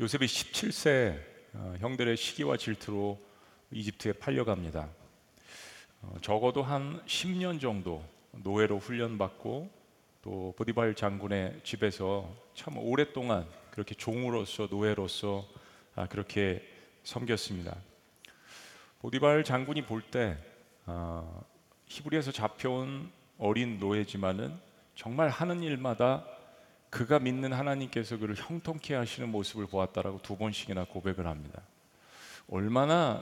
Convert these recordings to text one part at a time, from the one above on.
요셉이 17세 형들의 시기와 질투로 이집트에 팔려갑니다. 적어도 한 10년 정도 노예로 훈련받고 또 보디발 장군의 집에서 참 오랫동안 그렇게 종으로서 노예로서 그렇게 섬겼습니다. 보디발 장군이 볼 때 히브리에서 잡혀온 어린 노예지만은 정말 하는 일마다 그가 믿는 하나님께서 그를 형통케 하시는 모습을 보았다라고 두 번씩이나 고백을 합니다. 얼마나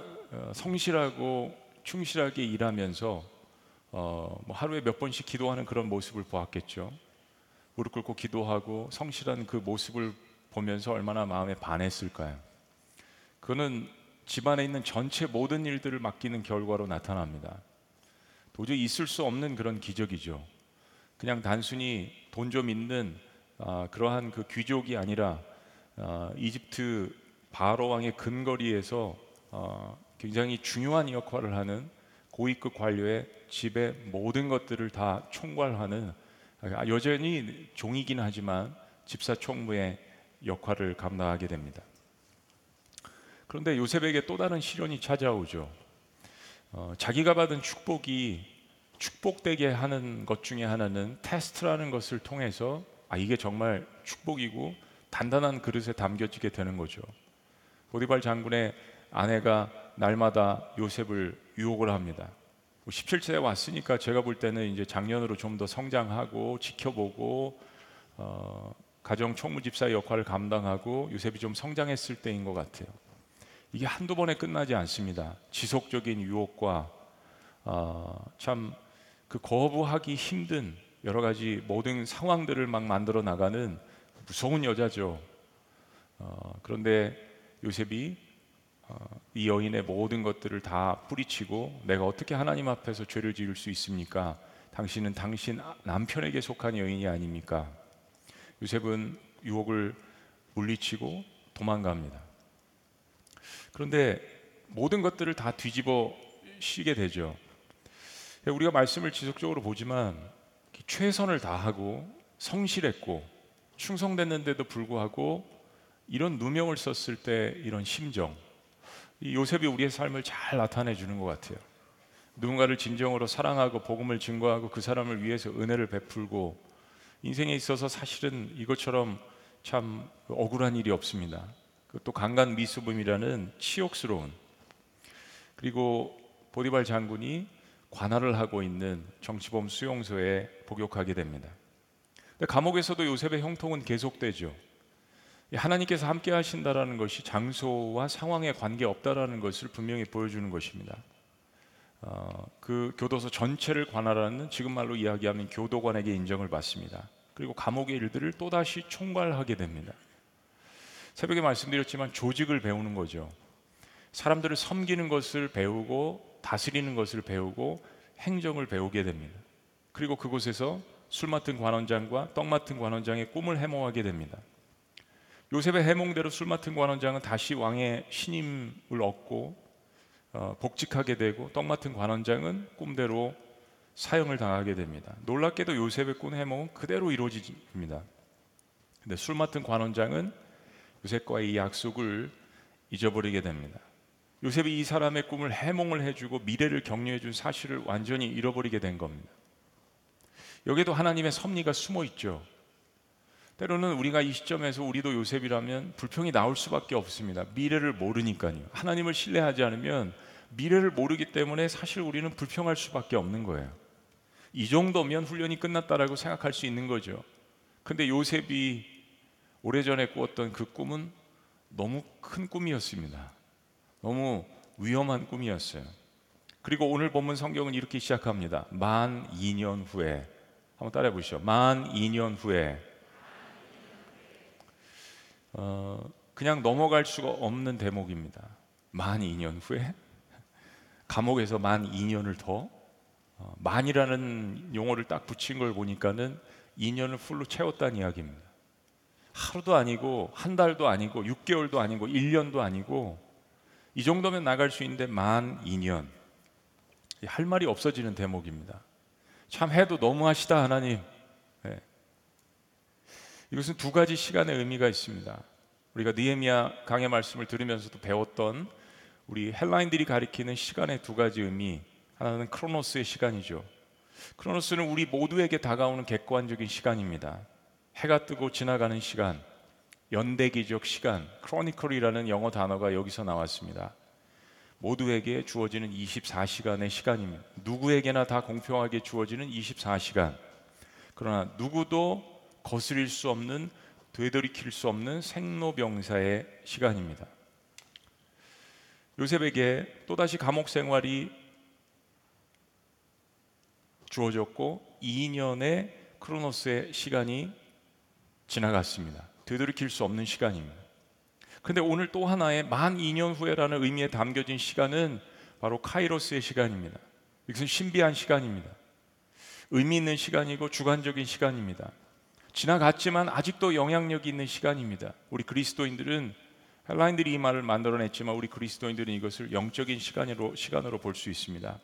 성실하고 충실하게 일하면서 하루에 몇 번씩 기도하는 그런 모습을 보았겠죠. 무릎 꿇고 기도하고 성실한 그 모습을 보면서 얼마나 마음에 반했을까요? 그는 집안에 있는 전체 모든 일들을 맡기는 결과로 나타납니다. 도저히 있을 수 없는 그런 기적이죠. 그냥 단순히 돈 좀 있는 그러한 그 귀족이 아니라 이집트 바로 왕의 근거리에서 굉장히 중요한 역할을 하는 고위급 관료의 집의 모든 것들을 다 총괄하는, 여전히 종이긴 하지만 집사총무의 역할을 감당하게 됩니다. 그런데 요셉에게 또 다른 시련이 찾아오죠. 자기가 받은 축복이 축복되게 하는 것 중에 하나는 테스트라는 것을 통해서 이게 정말 축복이고 단단한 그릇에 담겨지게 되는 거죠. 보디발 장군의 아내가 날마다 요셉을 유혹을 합니다. 17세에 왔으니까 제가 볼 때는 이제 작년으로 좀 더 성장하고 지켜보고 가정 총무집사의 역할을 감당하고 요셉이 좀 성장했을 때인 것 같아요. 이게 한두 번에 끝나지 않습니다. 지속적인 유혹과 참 그 거부하기 힘든 여러 가지 모든 상황들을 막 만들어 나가는 무서운 여자죠. 그런데 요셉이 이 여인의 모든 것들을 다 뿌리치고, 내가 어떻게 하나님 앞에서 죄를 지을 수 있습니까? 당신은 당신 남편에게 속한 여인이 아닙니까? 요셉은 유혹을 물리치고 도망갑니다. 그런데 모든 것들을 다 뒤집어 씌게 되죠. 우리가 말씀을 지속적으로 보지만 최선을 다하고 성실했고 충성됐는데도 불구하고 이런 누명을 썼을 때 이런 심정, 이 요셉이 우리의 삶을 잘 나타내 주는 것 같아요. 누군가를 진정으로 사랑하고 복음을 증거하고 그 사람을 위해서 은혜를 베풀고, 인생에 있어서 사실은 이것처럼 참 억울한 일이 없습니다. 또 강간 미수범이라는 치욕스러운, 그리고 보디발 장군이 관할을 하고 있는 정치범 수용소에 복역하게 됩니다. 근데 감옥에서도 요셉의 형통은 계속되죠. 하나님께서 함께 하신다라는 것이 장소와 상황에 관계없다라는 것을 분명히 보여주는 것입니다. 그 교도소 전체를 관할하는, 지금 말로 이야기하면 교도관에게 인정을 받습니다. 그리고 감옥의 일들을 또다시 총괄하게 됩니다. 새벽에 말씀드렸지만 조직을 배우는 거죠. 사람들을 섬기는 것을 배우고 다스리는 것을 배우고 행정을 배우게 됩니다. 그리고 그곳에서 술 맡은 관원장과 떡 맡은 관원장의 꿈을 해몽하게 됩니다. 요셉의 해몽대로 술 맡은 관원장은 다시 왕의 신임을 얻고 복직하게 되고, 떡 맡은 관원장은 꿈대로 사형을 당하게 됩니다. 놀랍게도 요셉의 꿈 해몽은 그대로 이루어집니다. 근데 술 맡은 관원장은 요셉과의 이 약속을 잊어버리게 됩니다. 요셉이 이 사람의 꿈을 해몽을 해주고 미래를 격려해 준 사실을 완전히 잃어버리게 된 겁니다. 여기에도 하나님의 섭리가 숨어 있죠. 때로는 우리가 이 시점에서 우리도 요셉이라면 불평이 나올 수밖에 없습니다. 미래를 모르니까요. 하나님을 신뢰하지 않으면 미래를 모르기 때문에 사실 우리는 불평할 수밖에 없는 거예요. 이 정도면 훈련이 끝났다라고 생각할 수 있는 거죠. 근데 요셉이 오래전에 꾸었던 그 꿈은 너무 큰 꿈이었습니다. 너무 위험한 꿈이었어요. 그리고 오늘 본문 성경은 이렇게 시작합니다. 만 2년 후에. 한번 따라해 보시죠. 만 2년 후에. 그냥 넘어갈 수가 없는 대목입니다. 만 2년 후에? 감옥에서 만 2년을 더? 만이라는 용어를 딱 붙인 걸 보니까는 2년을 풀로 채웠다는 이야기입니다. 하루도 아니고 한 달도 아니고 6개월도 아니고 1년도 아니고, 이 정도면 나갈 수 있는데 만 2년. 할 말이 없어지는 대목입니다. 참 해도 너무하시다 하나님. 이것은 두 가지 시간의 의미가 있습니다. 우리가 느헤미야 강의 말씀을 들으면서도 배웠던 우리 헬라인들이 가리키는 시간의 두 가지 의미, 하나는 크로노스의 시간이죠. 크로노스는 우리 모두에게 다가오는 객관적인 시간입니다. 해가 뜨고 지나가는 시간, 연대기적 시간, 크로니컬이라는 영어 단어가 여기서 나왔습니다. 모두에게 주어지는 24시간의 시간입니다. 누구에게나 다 공평하게 주어지는 24시간. 그러나 누구도 거스릴 수 없는, 되돌이킬 수 없는 생로병사의 시간입니다. 요셉에게 또다시 감옥 생활이 주어졌고 2년의 크로노스의 시간이 지나갔습니다. 되돌이킬 수 없는 시간입니다. 근데 오늘 또 하나의 만 2년 후에라는 의미에 담겨진 시간은 바로 카이로스의 시간입니다. 이것은 신비한 시간입니다. 의미 있는 시간이고 주관적인 시간입니다. 지나갔지만 아직도 영향력이 있는 시간입니다. 우리 그리스도인들은, 헬라인들이 이 말을 만들어냈지만 우리 그리스도인들은 이것을 영적인 시간으로 볼 수 있습니다.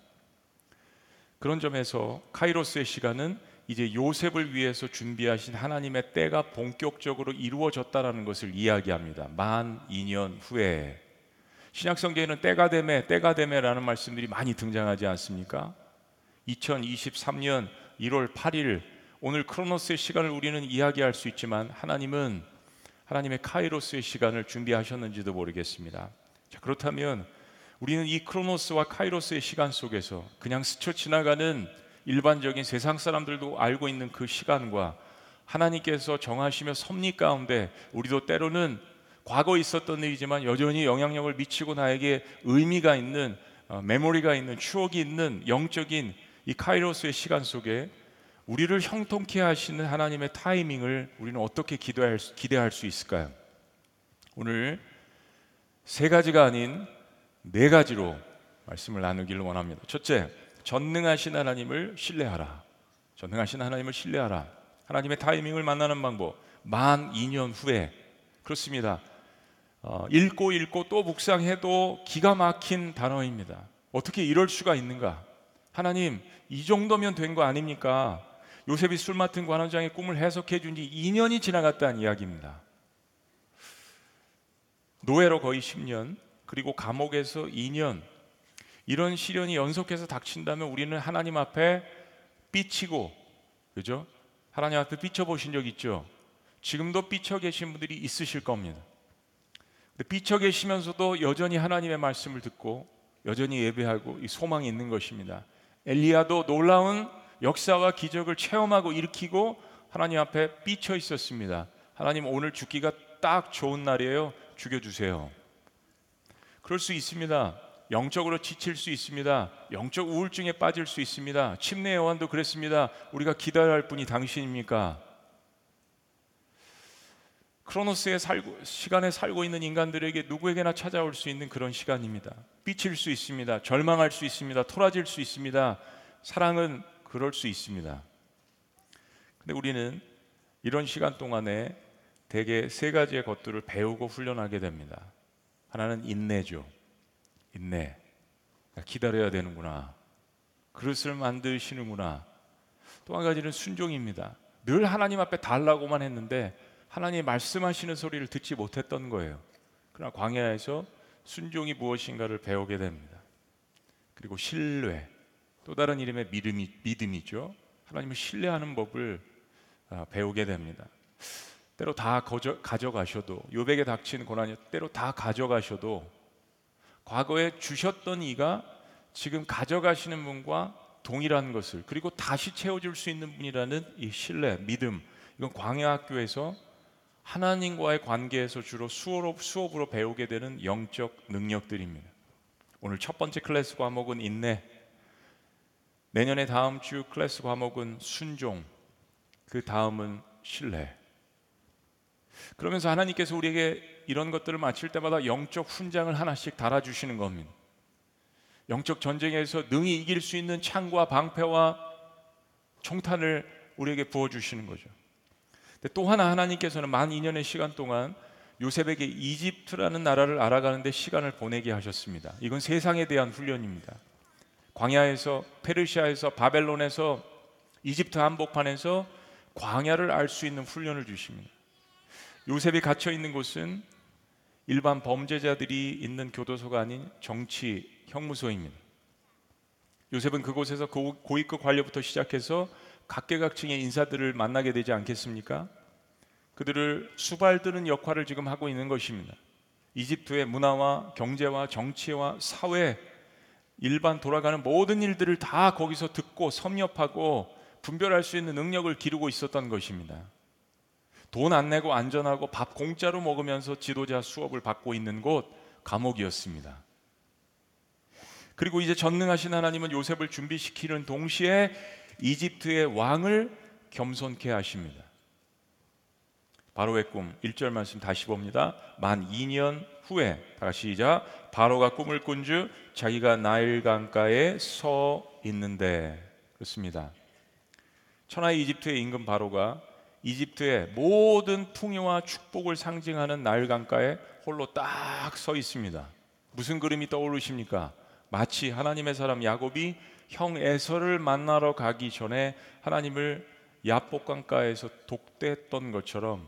그런 점에서 카이로스의 시간은 이제 요셉을 위해서 준비하신 하나님의 때가 본격적으로 이루어졌다라는 것을 이야기합니다. 만 2년 후에. 신약성경에는 때가 되매, 때가 되매라는 말씀들이 많이 등장하지 않습니까? 2023년 1월 8일 오늘 크로노스의 시간을 우리는 이야기할 수 있지만 하나님은 하나님의 카이로스의 시간을 준비하셨는지도 모르겠습니다. 자, 그렇다면 우리는 이 크로노스와 카이로스의 시간 속에서 그냥 스쳐 지나가는 일반적인 세상 사람들도 알고 있는 그 시간과 하나님께서 정하시며 섭리 가운데 우리도 때로는 과거에 있었던 일이지만 여전히 영향력을 미치고 나에게 의미가 있는, 메모리가 있는, 추억이 있는 영적인 이 카이로스의 시간 속에 우리를 형통케 하시는 하나님의 타이밍을 우리는 어떻게 기대할 수 있을까요? 오늘 세 가지가 아닌 네 가지로 말씀을 나누기를 원합니다. 첫째, 전능하신 하나님을 신뢰하라. 전능하신 하나님을 신뢰하라. 하나님의 타이밍을 만나는 방법, 만 2년 후에. 그렇습니다. 읽고 또 묵상해도 기가 막힌 단어입니다. 어떻게 이럴 수가 있는가? 하나님, 이 정도면 된 거 아닙니까? 요셉이 술 맡은 관원장의 꿈을 해석해 준 지 2년이 지나갔다는 이야기입니다. 노예로 거의 10년, 그리고 감옥에서 2년, 이런 시련이 연속해서 닥친다면 우리는 하나님 앞에 삐치고, 그죠? 하나님 앞에 삐쳐보신 적 있죠? 지금도 삐쳐 계신 분들이 있으실 겁니다. 근데 삐쳐 계시면서도 여전히 하나님의 말씀을 듣고 여전히 예배하고 소망이 있는 것입니다. 엘리야도 놀라운 역사와 기적을 체험하고 일으키고 하나님 앞에 삐쳐 있었습니다. 하나님, 오늘 죽기가 딱 좋은 날이에요. 죽여주세요. 그럴 수 있습니다. 영적으로 지칠 수 있습니다. 영적 우울증에 빠질 수 있습니다. 침례 요한도 그랬습니다. 우리가 기다려야 할 분이 당신입니까? 크로노스의 시간에 살고 있는 인간들에게 누구에게나 찾아올 수 있는 그런 시간입니다. 삐칠 수 있습니다. 절망할 수 있습니다. 토라질 수 있습니다. 사랑은 그럴 수 있습니다. 근데 우리는 이런 시간 동안에 대개 세 가지의 것들을 배우고 훈련하게 됩니다. 하나는 인내죠. 인내. 기다려야 되는구나. 그릇을 만드시는구나. 또 한 가지는 순종입니다. 늘 하나님 앞에 달라고만 했는데 하나님 말씀하시는 소리를 듣지 못했던 거예요. 그러나 광야에서 순종이 무엇인가를 배우게 됩니다. 그리고 신뢰. 또 다른 이름의 믿음이죠. 하나님을 신뢰하는 법을 배우게 됩니다. 때로 다 가져가셔도, 요백에 닥친 고난이 때로 다 가져가셔도 과거에 주셨던 이가 지금 가져가시는 분과 동일한 것을, 그리고 다시 채워줄 수 있는 분이라는 이 신뢰, 믿음, 이건 광야 학교에서 하나님과의 관계에서 주로 수업으로 배우게 되는 영적 능력들입니다. 오늘 첫 번째 클래스 과목은 인내, 내년에 다음 주 클래스 과목은 순종, 그 다음은 신뢰. 그러면서 하나님께서 우리에게 이런 것들을 마칠 때마다 영적 훈장을 하나씩 달아주시는 겁니다. 영적 전쟁에서 능히 이길 수 있는 창과 방패와 총탄을 우리에게 부어주시는 거죠. 근데 또 하나, 하나님께서는 만 2년의 시간 동안 요셉에게 이집트라는 나라를 알아가는데 시간을 보내게 하셨습니다. 이건 세상에 대한 훈련입니다. 광야에서, 페르시아에서, 바벨론에서, 이집트 한복판에서 광야를 알 수 있는 훈련을 주십니다. 요셉이 갇혀 있는 곳은 일반 범죄자들이 있는 교도소가 아닌 정치 형무소입니다. 요셉은 그곳에서 고위급 관료부터 시작해서 각계각층의 인사들을 만나게 되지 않겠습니까? 그들을 수발드는 역할을 지금 하고 있는 것입니다. 이집트의 문화와 경제와 정치와 사회, 일반 돌아가는 모든 일들을 다 거기서 듣고 섭렵하고 분별할 수 있는 능력을 기르고 있었던 것입니다. 돈 안 내고 안전하고 밥 공짜로 먹으면서 지도자 수업을 받고 있는 곳, 감옥이었습니다. 그리고 이제 전능하신 하나님은 요셉을 준비시키는 동시에 이집트의 왕을 겸손케 하십니다. 바로의 꿈 1절 말씀 다시 봅니다. 만 2년 후에 다시 시작. 바로가 꿈을 꾼즉 자기가 나일강가에 서 있는데. 그렇습니다. 천하의 이집트의 임금 바로가 이집트의 모든 풍요와 축복을 상징하는 나일강가에 홀로 딱 서 있습니다. 무슨 그림이 떠오르십니까? 마치 하나님의 사람 야곱이 형 에서를 만나러 가기 전에 하나님을 야복강가에서 독대했던 것처럼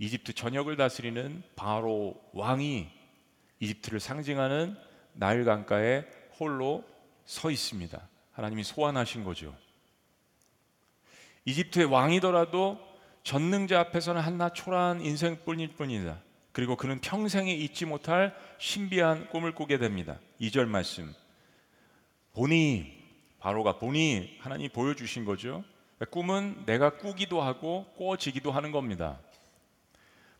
이집트 전역을 다스리는 바로 왕이 이집트를 상징하는 나일강가에 홀로 서 있습니다. 하나님이 소환하신 거죠. 이집트의 왕이더라도 전능자 앞에서는 한낱 초라한 인생뿐일 뿐이다. 그리고 그는 평생에 잊지 못할 신비한 꿈을 꾸게 됩니다. 2절 말씀. 바로가 보니 하나님이 보여주신 거죠. 꿈은 내가 꾸기도 하고 꾸어지기도 하는 겁니다.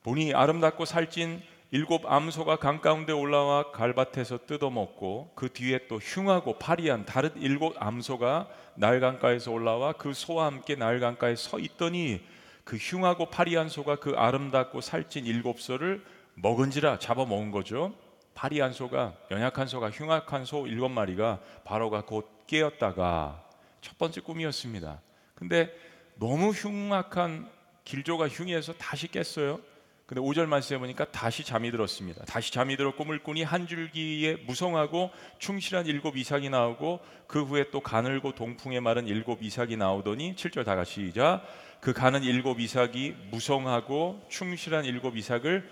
보니 아름답고 살찐 7 암소가 강 가운데 올라와 갈밭에서 뜯어먹고 그 뒤에 또 흉하고 파리한 다른 7 암소가 나일강가에서 올라와 그 소와 함께 나일강가에 서 있더니 그 흉하고 파리한 소가 그 아름답고 살찐 7 소를 먹은지라. 잡아먹은 거죠. 파리한 소가, 연약한 소가, 흉악한 소 7마리가 바로가 곧 깨었다가 첫 번째 꿈이었습니다. 근데 너무 흉악한 길조가 흉해서 다시 깼어요. 근데 5절 말씀해 보니까 다시 잠이 들었습니다. 다시 잠이 들어 꿈을 꾸니 한 줄기에 무성하고 충실한 7 이삭이 나오고 그 후에 또 가늘고 동풍에 마른 7 이삭이 나오더니 7절 다 같이 시작. 그 가는 7 이삭이 무성하고 충실한 7 이삭을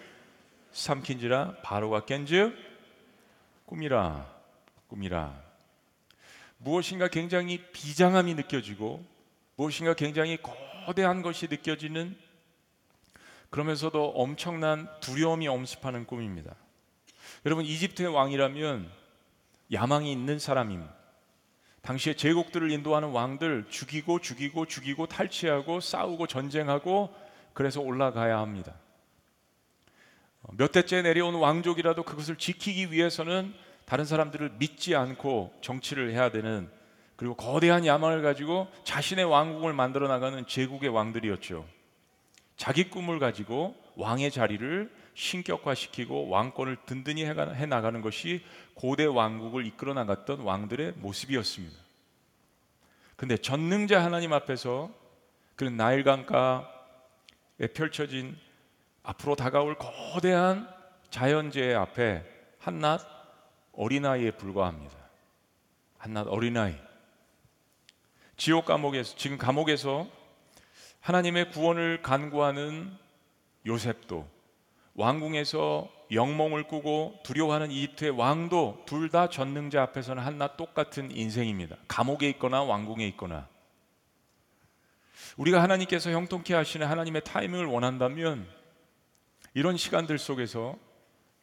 삼킨지라. 바로가 깬즉 꿈이라. 무엇인가 굉장히 비장함이 느껴지고 무엇인가 굉장히 거대한 것이 느껴지는, 그러면서도 엄청난 두려움이 엄습하는 꿈입니다. 여러분, 이집트의 왕이라면 야망이 있는 사람입니다. 당시에 제국들을 인도하는 왕들 죽이고 탈취하고 싸우고 전쟁하고 그래서 올라가야 합니다. 몇 대째 내려온 왕족이라도 그것을 지키기 위해서는 다른 사람들을 믿지 않고 정치를 해야 되는, 그리고 거대한 야망을 가지고 자신의 왕국을 만들어 나가는 제국의 왕들이었죠. 자기 꿈을 가지고 왕의 자리를 신격화시키고 왕권을 든든히 해나가는 것이 고대 왕국을 이끌어 나갔던 왕들의 모습이었습니다. 그런데 전능자 하나님 앞에서 그런 나일강가에 펼쳐진 앞으로 다가올 거대한 자연재해 앞에 한낱 어린아이에 불과합니다. 한낱 어린아이. 지금 감옥에서 하나님의 구원을 간구하는 요셉도, 왕궁에서 영몽을 꾸고 두려워하는 이집트의 왕도 둘 다 전능자 앞에서는 한낱 똑같은 인생입니다. 감옥에 있거나 왕궁에 있거나. 우리가 하나님께서 형통케 하시는 하나님의 타이밍을 원한다면 이런 시간들 속에서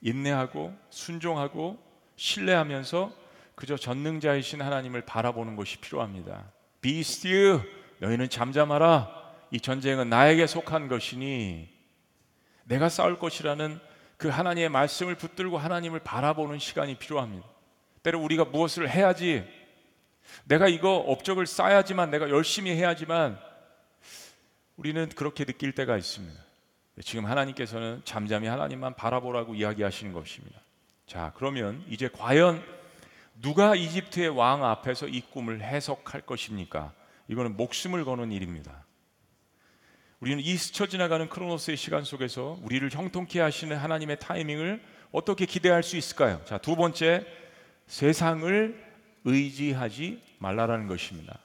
인내하고 순종하고 신뢰하면서 그저 전능자이신 하나님을 바라보는 것이 필요합니다. Be still, 너희는 잠잠하라. 이 전쟁은 나에게 속한 것이니 내가 싸울 것이라는 그 하나님의 말씀을 붙들고 하나님을 바라보는 시간이 필요합니다. 때로 우리가 무엇을 해야지, 내가 이거 업적을 쌓아야지만, 내가 열심히 해야지만, 우리는 그렇게 느낄 때가 있습니다. 지금 하나님께서는 잠잠히 하나님만 바라보라고 이야기하시는 것입니다. 자, 그러면 이제 과연 누가 이집트의 왕 앞에서 이 꿈을 해석할 것입니까? 이거는 목숨을 거는 일입니다. 우리는 이 스쳐 지나가는 크로노스의 시간 속에서 우리를 형통케 하시는 하나님의 타이밍을 어떻게 기대할 수 있을까요? 자, 두 번째, 세상을 의지하지 말라라는 것입니다.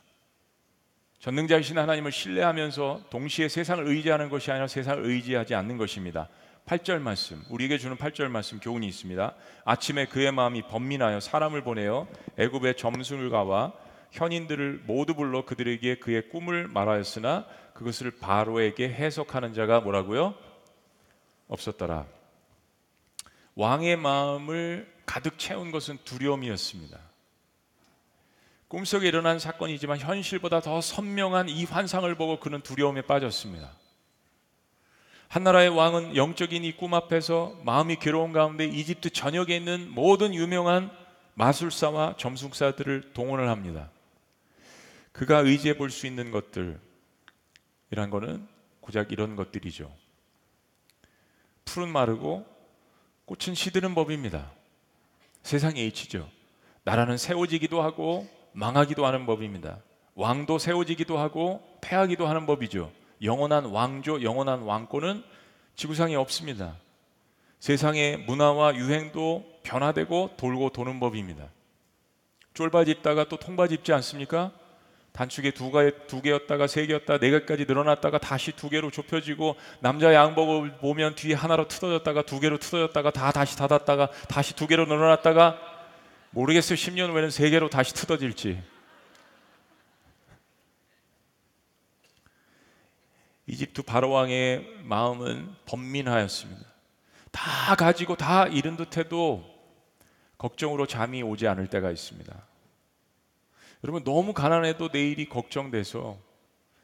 전능자이신 하나님을 신뢰하면서 동시에 세상을 의지하는 것이 아니라 세상을 의지하지 않는 것입니다. 8절 말씀, 우리에게 주는 8절 말씀 교훈이 있습니다. 아침에 그의 마음이 번민하여 사람을 보내어 애굽의 점술가와 현인들을 모두 불러 그들에게 그의 꿈을 말하였으나 그것을 바로에게 해석하는 자가 뭐라고요? 없었더라. 왕의 마음을 가득 채운 것은 두려움이었습니다. 꿈속에 일어난 사건이지만 현실보다 더 선명한 이 환상을 보고 그는 두려움에 빠졌습니다. 한 나라의 왕은 영적인 이 꿈 앞에서 마음이 괴로운 가운데 이집트 전역에 있는 모든 유명한 마술사와 점술사들을 동원을 합니다. 그가 의지해 볼 수 있는 것들이란 거는 고작 이런 것들이죠. 풀은 마르고 꽃은 시드는 법입니다. 세상의 이치죠. 나라는 세워지기도 하고 망하기도 하는 법입니다. 왕도 세워지기도 하고 패하기도 하는 법이죠. 영원한 왕조, 영원한 왕권은 지구상에 없습니다. 세상의 문화와 유행도 변화되고 돌고 도는 법입니다. 쫄바지 입다가 또 통바지 입지 않습니까? 단축이 두 개였다가 세 개였다가 네 개까지 늘어났다가 다시 두 개로 좁혀지고, 남자 양복을 보면 뒤에 하나로 틀어졌다가 두 개로 틀어졌다가 다 다시 닫았다가 다시 두 개로 늘어났다가, 모르겠어요. 10년 후에는 세 개로 다시 틀어질지. 이집트 바로 왕의 마음은 번민하였습니다. 다 가지고 다 잃은 듯해도 걱정으로 잠이 오지 않을 때가 있습니다. 여러분, 너무 가난해도 내일이 걱정돼서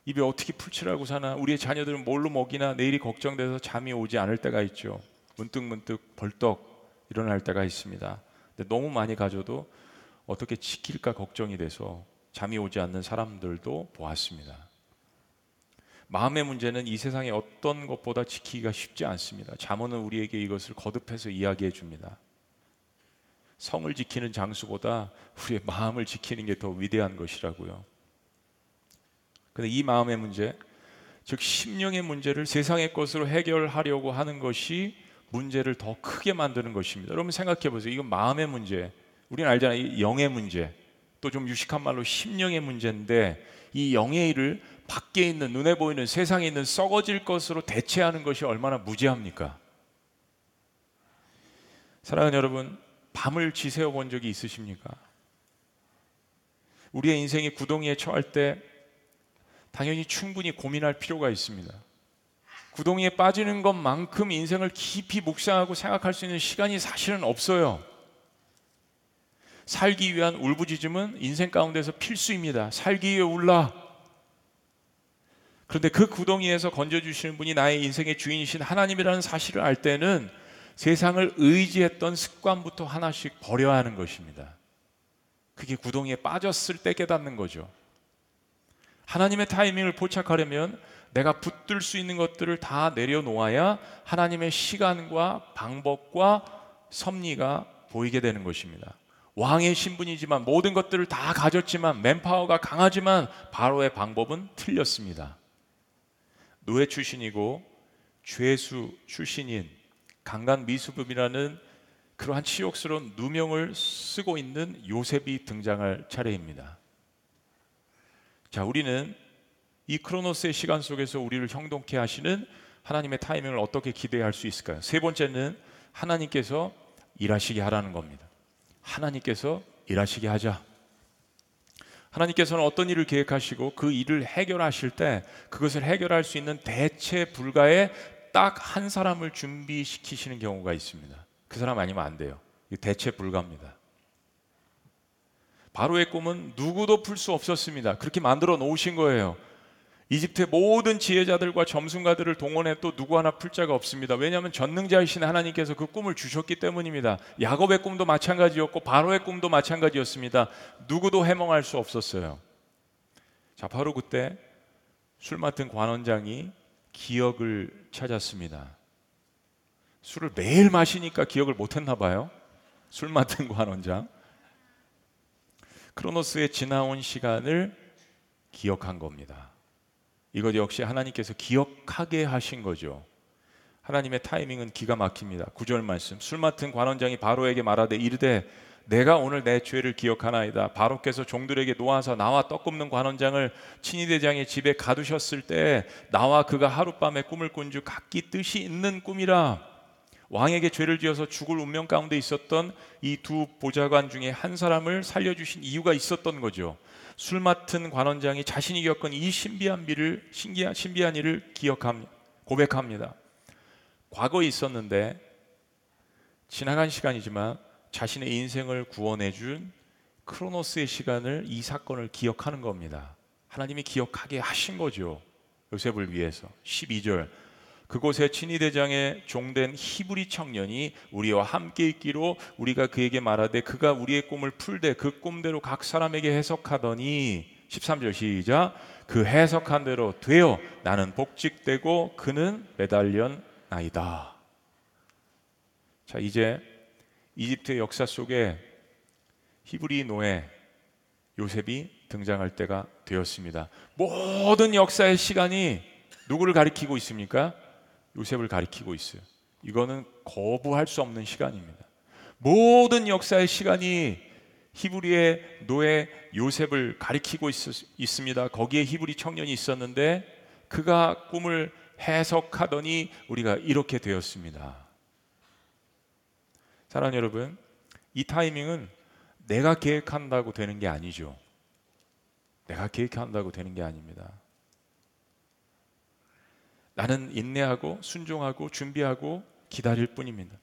입에 어떻게 풀칠하고 사나, 우리의 자녀들은 뭘로 먹이나, 내일이 걱정돼서 잠이 오지 않을 때가 있죠. 문득문득 벌떡 일어날 때가 있습니다. 근데 너무 많이 가져도 어떻게 지킬까 걱정이 돼서 잠이 오지 않는 사람들도 보았습니다. 마음의 문제는 이 세상의 어떤 것보다 지키기가 쉽지 않습니다. 잠언은 우리에게 이것을 거듭해서 이야기해 줍니다. 성을 지키는 장수보다 우리의 마음을 지키는 게 더 위대한 것이라고요. 그런데 이 마음의 문제, 즉 심령의 문제를 세상의 것으로 해결하려고 하는 것이 문제를 더 크게 만드는 것입니다. 여러분 생각해 보세요. 이건 마음의 문제, 우리는 알잖아요. 영의 문제, 또 좀 유식한 말로 심령의 문제인데, 이 영의 일을 밖에 있는, 눈에 보이는 세상에 있는 썩어질 것으로 대체하는 것이 얼마나 무지합니까? 사랑하는 여러분, 밤을 지새워 본 적이 있으십니까? 우리의 인생이 구덩이에 처할 때 당연히 충분히 고민할 필요가 있습니다. 구덩이에 빠지는 것만큼 인생을 깊이 묵상하고 생각할 수 있는 시간이 사실은 없어요. 살기 위한 울부짖음은 인생 가운데서 필수입니다. 살기 위해 울라. 그런데 그 구덩이에서 건져주시는 분이 나의 인생의 주인이신 하나님이라는 사실을 알 때는 세상을 의지했던 습관부터 하나씩 버려야 하는 것입니다. 그게 구덩이에 빠졌을 때 깨닫는 거죠. 하나님의 타이밍을 포착하려면 내가 붙들 수 있는 것들을 다 내려놓아야 하나님의 시간과 방법과 섭리가 보이게 되는 것입니다. 왕의 신분이지만, 모든 것들을 다 가졌지만, 맨파워가 강하지만 바로의 방법은 틀렸습니다. 노예 출신이고 죄수 출신인 강간 미수범이라는 그러한 치욕스러운 누명을 쓰고 있는 요셉이 등장할 차례입니다. 자, 우리는 이 크로노스의 시간 속에서 우리를 형통케 하시는 하나님의 타이밍을 어떻게 기대할 수 있을까요? 세 번째는 하나님께서 일하시게 하라는 겁니다. 하나님께서 일하시게 하자. 하나님께서는 어떤 일을 계획하시고 그 일을 해결하실 때 그것을 해결할 수 있는 대체 불가의 딱 한 사람을 준비시키시는 경우가 있습니다. 그 사람 아니면 안 돼요. 대체 불가입니다. 바로의 꿈은 누구도 풀 수 없었습니다. 그렇게 만들어 놓으신 거예요. 이집트의 모든 지혜자들과 점술가들을 동원해도 누구 하나 풀 자가 없습니다. 왜냐하면 전능자이신 하나님께서 그 꿈을 주셨기 때문입니다. 야곱의 꿈도 마찬가지였고 바로의 꿈도 마찬가지였습니다. 누구도 해몽할 수 없었어요. 자, 바로 그때 술 맡은 관원장이 기억을 찾았습니다. 술을 매일 마시니까 기억을 못했나 봐요. 술 맡은 관원장. 크로노스의 지나온 시간을 기억한 겁니다. 이것 역시 하나님께서 기억하게 하신 거죠. 하나님의 타이밍은 기가 막힙니다. 9절 말씀, 술 맡은 관원장이 바로에게 말하되 이르되 내가 오늘 내 죄를 기억하나이다. 바로께서 종들에게 놓아서 나와 떡 굽는 관원장을 친위 대장의 집에 가두셨을 때 나와 그가 하룻밤에 꿈을 꾼 즉 각기 뜻이 있는 꿈이라. 왕에게 죄를 지어서 죽을 운명 가운데 있었던 이 두 보좌관 중에 한 사람을 살려주신 이유가 있었던 거죠. 술 맡은 관원장이 자신이 겪은 이 신비한 일을 고백합니다. 과거에 있었는데 지나간 시간이지만 자신의 인생을 구원해 준 크로노스의 시간을, 이 사건을 기억하는 겁니다. 하나님이 기억하게 하신 거죠. 요셉을 위해서. 12절, 그곳에 친위 대장에 종된 히브리 청년이 우리와 함께 있기로 우리가 그에게 말하되 그가 우리의 꿈을 풀되 그 꿈대로 각 사람에게 해석하더니, 13절 시작, 그 해석한 대로 되어 나는 복직되고 그는 매달렸나이다. 자, 이제 이집트의 역사 속에 히브리 노예 요셉이 등장할 때가 되었습니다. 모든 역사의 시간이 누구를 가리키고 있습니까? 요셉을 가리키고 있어요. 이거는 거부할 수 없는 시간입니다. 모든 역사의 시간이 히브리의 노예 요셉을 가리키고 있습니다. 거기에 히브리 청년이 있었는데 그가 꿈을 해석하더니 우리가 이렇게 되었습니다. 사랑하는 여러분, 이 타이밍은 내가 계획한다고 되는 게 아니죠. 내가 계획한다고 되는 게 아닙니다. 나는 인내하고 순종하고 준비하고 기다릴 뿐입니다.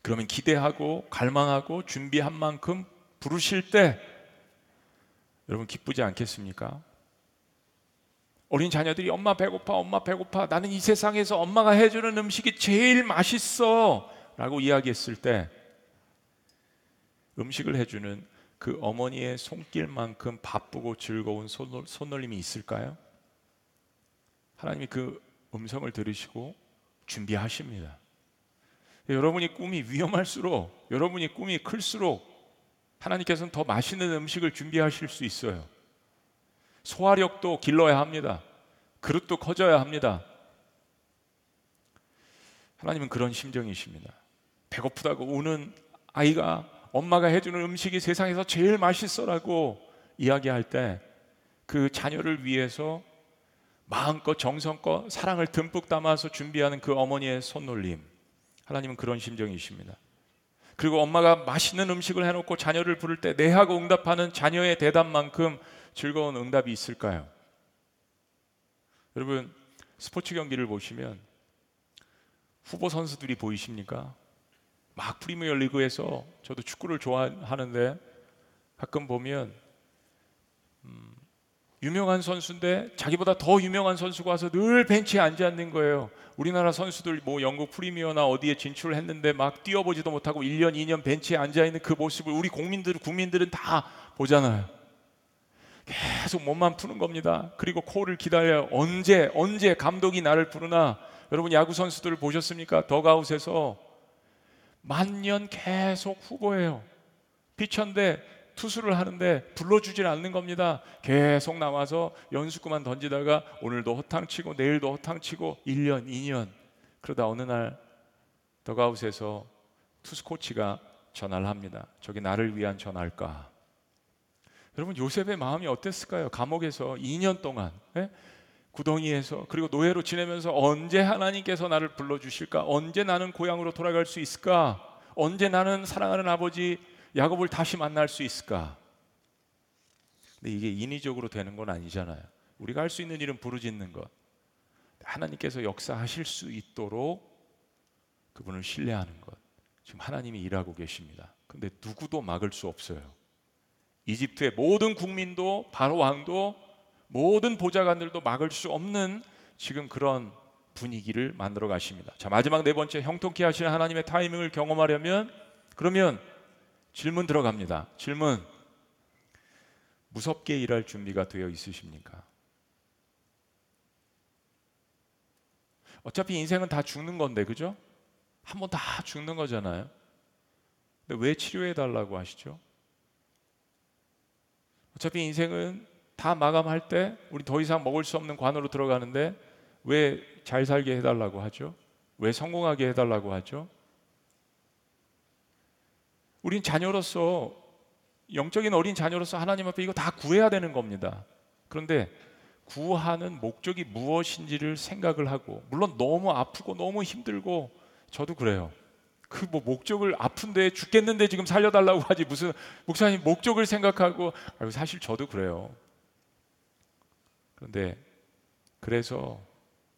그러면 기대하고 갈망하고 준비한 만큼 부르실 때 여러분 기쁘지 않겠습니까? 어린 자녀들이 엄마 배고파, 엄마 배고파, 나는 이 세상에서 엄마가 해주는 음식이 제일 맛있어 라고 이야기했을 때 음식을 해주는 그 어머니의 손길만큼 바쁘고 즐거운 손놀림이 있을까요? 하나님이 그 음성을 들으시고 준비하십니다. 여러분이 꿈이 위험할수록, 여러분이 꿈이 클수록 하나님께서는 더 맛있는 음식을 준비하실 수 있어요. 소화력도 길러야 합니다. 그릇도 커져야 합니다. 하나님은 그런 심정이십니다. 배고프다고 우는 아이가 엄마가 해주는 음식이 세상에서 제일 맛있어라고 이야기할 때 그 자녀를 위해서 마음껏 정성껏 사랑을 듬뿍 담아서 준비하는 그 어머니의 손놀림, 하나님은 그런 심정이십니다. 그리고 엄마가 맛있는 음식을 해놓고 자녀를 부를 때 네하고 응답하는 자녀의 대답만큼 즐거운 응답이 있을까요? 여러분, 스포츠 경기를 보시면 후보 선수들이 보이십니까? 막 프리미어 리그에서, 저도 축구를 좋아하는데 가끔 보면 유명한 선수인데 자기보다 더 유명한 선수가 와서 늘 벤치에 앉는 거예요. 우리나라 선수들 뭐 영국 프리미어나 어디에 진출했는데 막 뛰어보지도 못하고 1년, 2년 벤치에 앉아있는 그 모습을 우리 국민들은 다 보잖아요. 계속 몸만 푸는 겁니다. 그리고 코를 기다려요. 언제 감독이 나를 부르나. 여러분, 야구 선수들을 보셨습니까? 덕아웃에서 만년 계속 후보예요. 피처인데, 투수를 하는데 불러주질 않는 겁니다. 계속 나와서 연습구만 던지다가 오늘도 허탕치고 내일도 허탕치고 1년, 2년. 그러다 어느 날 덕아웃에서 투수 코치가 전화를 합니다. 저게 나를 위한 전화일까? 여러분, 요셉의 마음이 어땠을까요? 감옥에서 2년 동안, 예? 구덩이에서, 그리고 노예로 지내면서 언제 하나님께서 나를 불러주실까? 언제 나는 고향으로 돌아갈 수 있을까? 언제 나는 사랑하는 아버지 야곱을 다시 만날 수 있을까? 근데 이게 인위적으로 되는 건 아니잖아요. 우리가 할 수 있는 일은 부르짖는 것. 하나님께서 역사하실 수 있도록 그분을 신뢰하는 것. 지금 하나님이 일하고 계십니다. 근데 누구도 막을 수 없어요. 이집트의 모든 국민도, 바로 왕도, 모든 보좌관들도 막을 수 없는 지금 그런 분위기를 만들어 가십니다. 자, 마지막 네 번째, 형통케 하시는 하나님의 타이밍을 경험하려면, 그러면 질문 들어갑니다. 질문. 무섭게 일할 준비가 되어 있으십니까? 어차피 인생은 다 죽는 건데, 그죠? 한 번 다 죽는 거잖아요. 근데 왜 치료해 달라고 하시죠? 어차피 인생은 다 마감할 때 우리 더 이상 먹을 수 없는 관으로 들어가는데 왜 잘 살게 해달라고 하죠? 왜 성공하게 해달라고 하죠? 우린 자녀로서, 영적인 어린 자녀로서 하나님 앞에 이거 다 구해야 되는 겁니다. 그런데 구하는 목적이 무엇인지를 생각을 하고, 물론 너무 아프고 너무 힘들고 저도 그래요. 그 뭐 목적을 아픈데 죽겠는데 지금 살려달라고 하지 무슨 목사님 목적을 생각하고 사실 저도 그래요. 그런데 그래서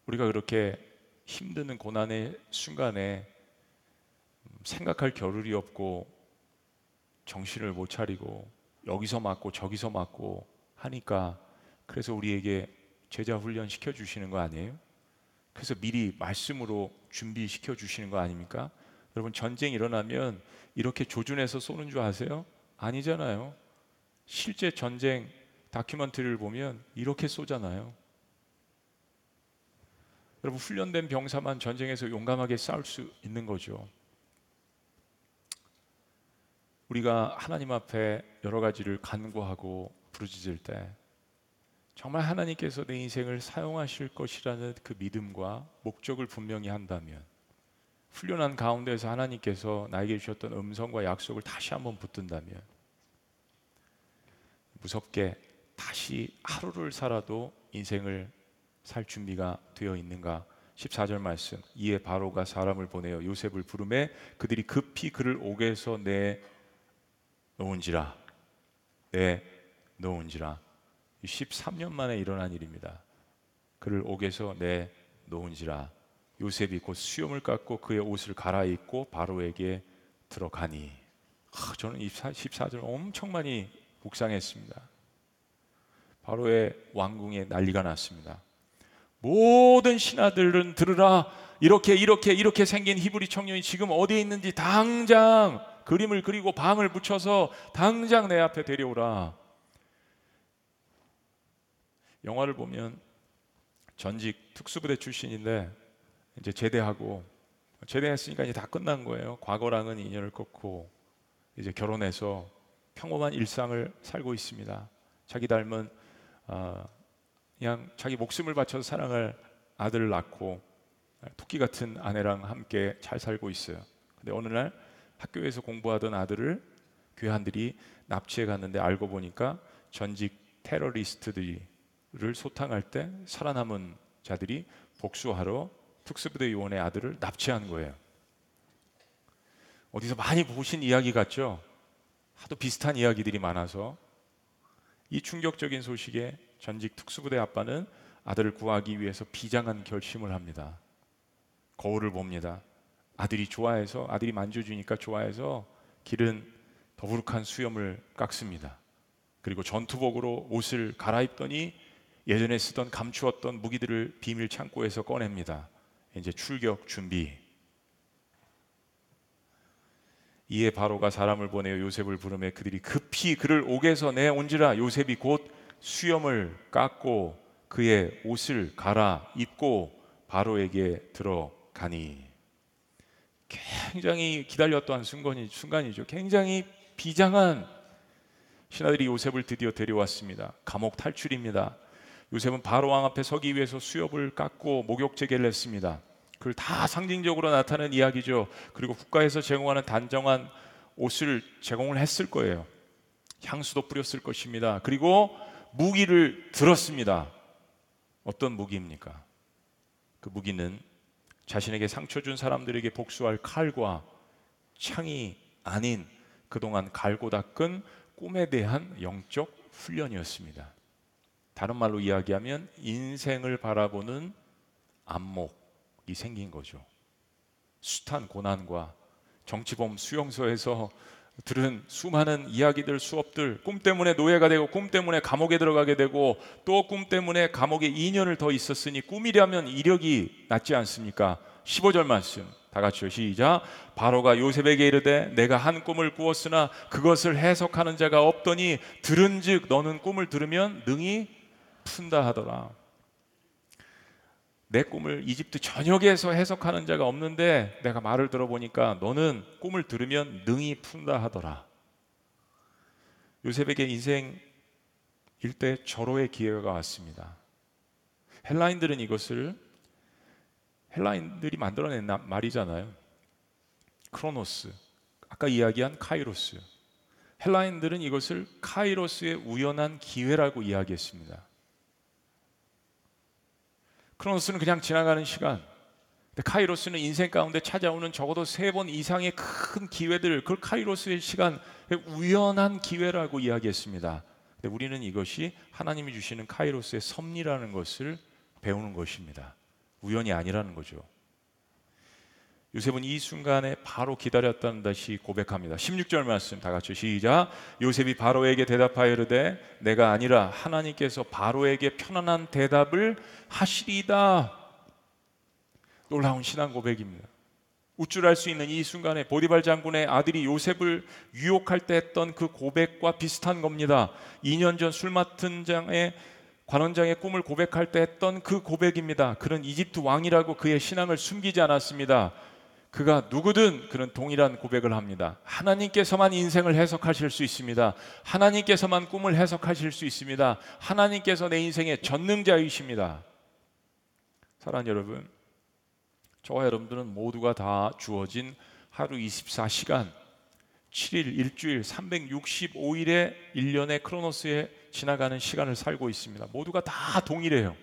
우리가 그렇게 힘든 고난의 순간에 생각할 겨를이 없고 정신을 못 차리고 여기서 맞고 저기서 맞고 하니까 그래서 우리에게 제자 훈련 시켜주시는 거 아니에요? 그래서 미리 말씀으로 준비시켜 주시는 거 아닙니까? 여러분 전쟁이 일어나면 이렇게 조준해서 쏘는 줄 아세요? 아니잖아요. 실제 전쟁 다큐멘터리를 보면 이렇게 쏘잖아요. 여러분 훈련된 병사만 전쟁에서 용감하게 싸울 수 있는 거죠. 우리가 하나님 앞에 여러 가지를 간구하고 부르짖을 때 정말 하나님께서 내 인생을 사용하실 것이라는 그 믿음과 목적을 분명히 한다면 훈련한 가운데서 하나님께서 나에게 주셨던 음성과 약속을 다시 한번 붙든다면 무섭게 다시 하루를 살아도 인생을 살 준비가 되어 있는가. 14절 말씀, 이에 바로가 사람을 보내어 요셉을 부르매 그들이 급히 그를 옥에서 내놓은지라 13년 만에 일어난 일입니다. 그를 옥에서 내놓은지라 요셉이 곧 수염을 깎고 그의 옷을 갈아입고 바로에게 들어가니. 저는 14절 엄청 많이 묵상했습니다. 바로의 왕궁에 난리가 났습니다. 모든 신하들은 들으라, 이렇게 생긴 히브리 청년이 지금 어디에 있는지 당장 그림을 그리고 방을 붙여서 당장 내 앞에 데려오라. 영화를 보면 전직 특수부대 출신인데 이제 제대했으니까 이제 다 끝난 거예요. 과거랑은 인연을 끊고 이제 결혼해서 평범한 일상을 살고 있습니다. 자기 닮은 그냥 자기 목숨을 바쳐서 사랑할 아들을 낳고 토끼 같은 아내랑 함께 잘 살고 있어요. 근데 어느 날 학교에서 공부하던 아들을 괴한들이 납치해 갔는데 알고 보니까 전직 테러리스트들이 를 소탕할 때 살아남은 자들이 복수하러 특수부대 요원의 아들을 납치한 거예요. 어디서 많이 보신 이야기 같죠? 하도 비슷한 이야기들이 많아서. 이 충격적인 소식에 전직 특수부대 아빠는 아들을 구하기 위해서 비장한 결심을 합니다. 거울을 봅니다. 아들이 만져주니까 좋아해서 기른 더부룩한 수염을 깎습니다. 그리고 전투복으로 옷을 갈아입더니 예전에 쓰던 감추었던 무기들을 비밀 창고에서 꺼냅니다. 이제 출격 준비. 이에 바로가 사람을 보내어 요셉을 부르매 그들이 급히 그를 옥에서 내온지라 요셉이 곧 수염을 깎고 그의 옷을 갈아입고 바로에게 들어가니. 굉장히 기다렸던 순간이죠. 굉장히 비장한 신하들이 요셉을 드디어 데려왔습니다. 감옥 탈출입니다. 요셉은 바로 왕 앞에 서기 위해서 수염을 깎고 목욕제계를 했습니다. 그걸 다 상징적으로 나타낸 이야기죠. 그리고 국가에서 제공하는 단정한 옷을 제공을 했을 거예요. 향수도 뿌렸을 것입니다. 그리고 무기를 들었습니다. 어떤 무기입니까? 그 무기는 자신에게 상처 준 사람들에게 복수할 칼과 창이 아닌 그동안 갈고 닦은 꿈에 대한 영적 훈련이었습니다. 다른 말로 이야기하면 인생을 바라보는 안목이 생긴 거죠. 숱한 고난과 정치범 수용소에서 들은 수많은 이야기들, 수업들, 꿈 때문에 노예가 되고 꿈 때문에 감옥에 들어가게 되고 또 꿈 때문에 감옥에 2년을 더 있었으니 꿈이라면 이력이 낫지 않습니까? 15절 말씀 다 같이요. 시작. 바로가 요셉에게 이르되 내가 한 꿈을 꾸었으나 그것을 해석하는 자가 없더니 들은즉 너는 꿈을 들으면 능히 푼다 하더라. 내 꿈을 이집트 전역에서 해석하는 자가 없는데 내가 말을 들어보니까 너는 꿈을 들으면 능히 푼다 하더라. 요셉에게 인생 일대 절호의 기회가 왔습니다. 헬라인들은 이것을 헬라인들이 만들어낸 말이잖아요. 크로노스, 아까 이야기한 카이로스. 헬라인들은 이것을 카이로스의 우연한 기회라고 이야기했습니다. 크로노스는 그냥 지나가는 시간, 카이로스는 인생 가운데 찾아오는 적어도 3번 이상의 큰 기회들, 그걸 카이로스의 시간, 우연한 기회라고 이야기했습니다. 근데 우리는 이것이 하나님이 주시는 카이로스의 섭리라는 것을 배우는 것입니다. 우연이 아니라는 거죠. 요셉은 이 순간에 바로 기다렸다는 듯이 고백합니다. 16절 말씀 다 같이 시작. 요셉이 바로에게 대답하여 이르되 내가 아니라 하나님께서 바로에게 편안한 대답을 하시리다. 놀라운 신앙 고백입니다. 우쭐할 수 있는 이 순간에 보디발 장군의 아들이 요셉을 유혹할 때 했던 그 고백과 비슷한 겁니다. 2년 전 술 맡은 관원장의 꿈을 고백할 때 했던 그 고백입니다. 그는 이집트 왕이라고 그의 신앙을 숨기지 않았습니다. 그가 누구든 그런 동일한 고백을 합니다. 하나님께서만 인생을 해석하실 수 있습니다. 하나님께서만 꿈을 해석하실 수 있습니다. 하나님께서 내 인생의 전능자이십니다. 사랑하는 여러분, 저와 여러분들은 모두가 다 주어진 하루 24시간, 7일, 일주일, 365일의 1년의 크로노스에 지나가는 시간을 살고 있습니다. 모두가 다 동일해요.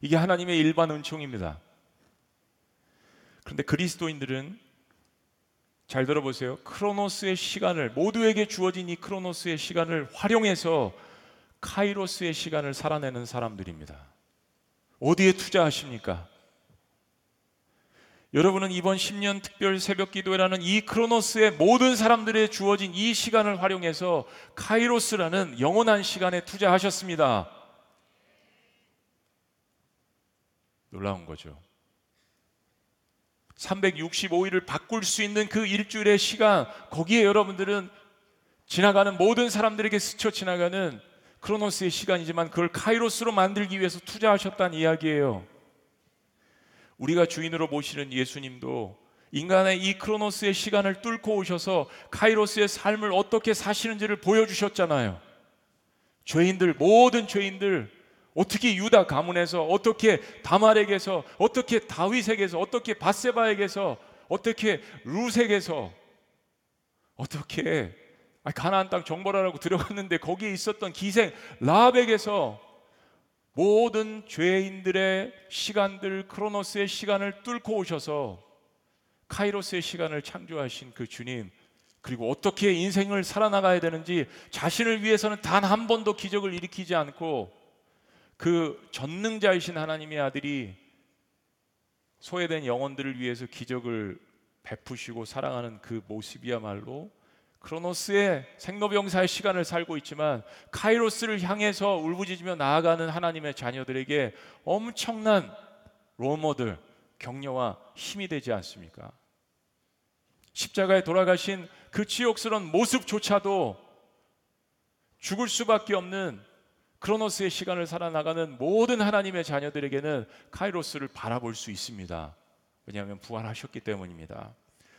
이게 하나님의 일반 은총입니다. 그런데 그리스도인들은, 잘 들어보세요, 크로노스의 시간을, 모두에게 주어진 이 크로노스의 시간을 활용해서 카이로스의 시간을 살아내는 사람들입니다. 어디에 투자하십니까? 여러분은 이번 10년 특별 새벽 기도회라는 이 크로노스의 모든 사람들의 주어진 이 시간을 활용해서 카이로스라는 영원한 시간에 투자하셨습니다. 놀라운 거죠. 365일을 바꿀 수 있는 그 일주일의 시간, 거기에 여러분들은 지나가는 모든 사람들에게 스쳐 지나가는 크로노스의 시간이지만 그걸 카이로스로 만들기 위해서 투자하셨다는 이야기예요. 우리가 주인으로 모시는 예수님도 인간의 이 크로노스의 시간을 뚫고 오셔서 카이로스의 삶을 어떻게 사시는지를 보여주셨잖아요. 죄인들, 모든 죄인들, 어떻게 유다 가문에서, 어떻게 다말에게서, 어떻게 다윗에게서, 어떻게 밧세바에게서, 어떻게 루세에게서, 어떻게 가나안 땅 정벌하라고 들어갔는데 거기에 있었던 기생 라합에게서 모든 죄인들의 시간들, 크로노스의 시간을 뚫고 오셔서 카이로스의 시간을 창조하신 그 주님, 그리고 어떻게 인생을 살아나가야 되는지 자신을 위해서는 단 한 번도 기적을 일으키지 않고 그 전능자이신 하나님의 아들이 소외된 영혼들을 위해서 기적을 베푸시고 사랑하는 그 모습이야말로 크로노스의 생로병사의 시간을 살고 있지만 카이로스를 향해서 울부짖으며 나아가는 하나님의 자녀들에게 엄청난 롤모델, 격려와 힘이 되지 않습니까? 십자가에 돌아가신 그 치욕스러운 모습조차도 죽을 수밖에 없는 크로노스의 시간을 살아나가는 모든 하나님의 자녀들에게는 카이로스를 바라볼 수 있습니다. 왜냐하면 부활하셨기 때문입니다.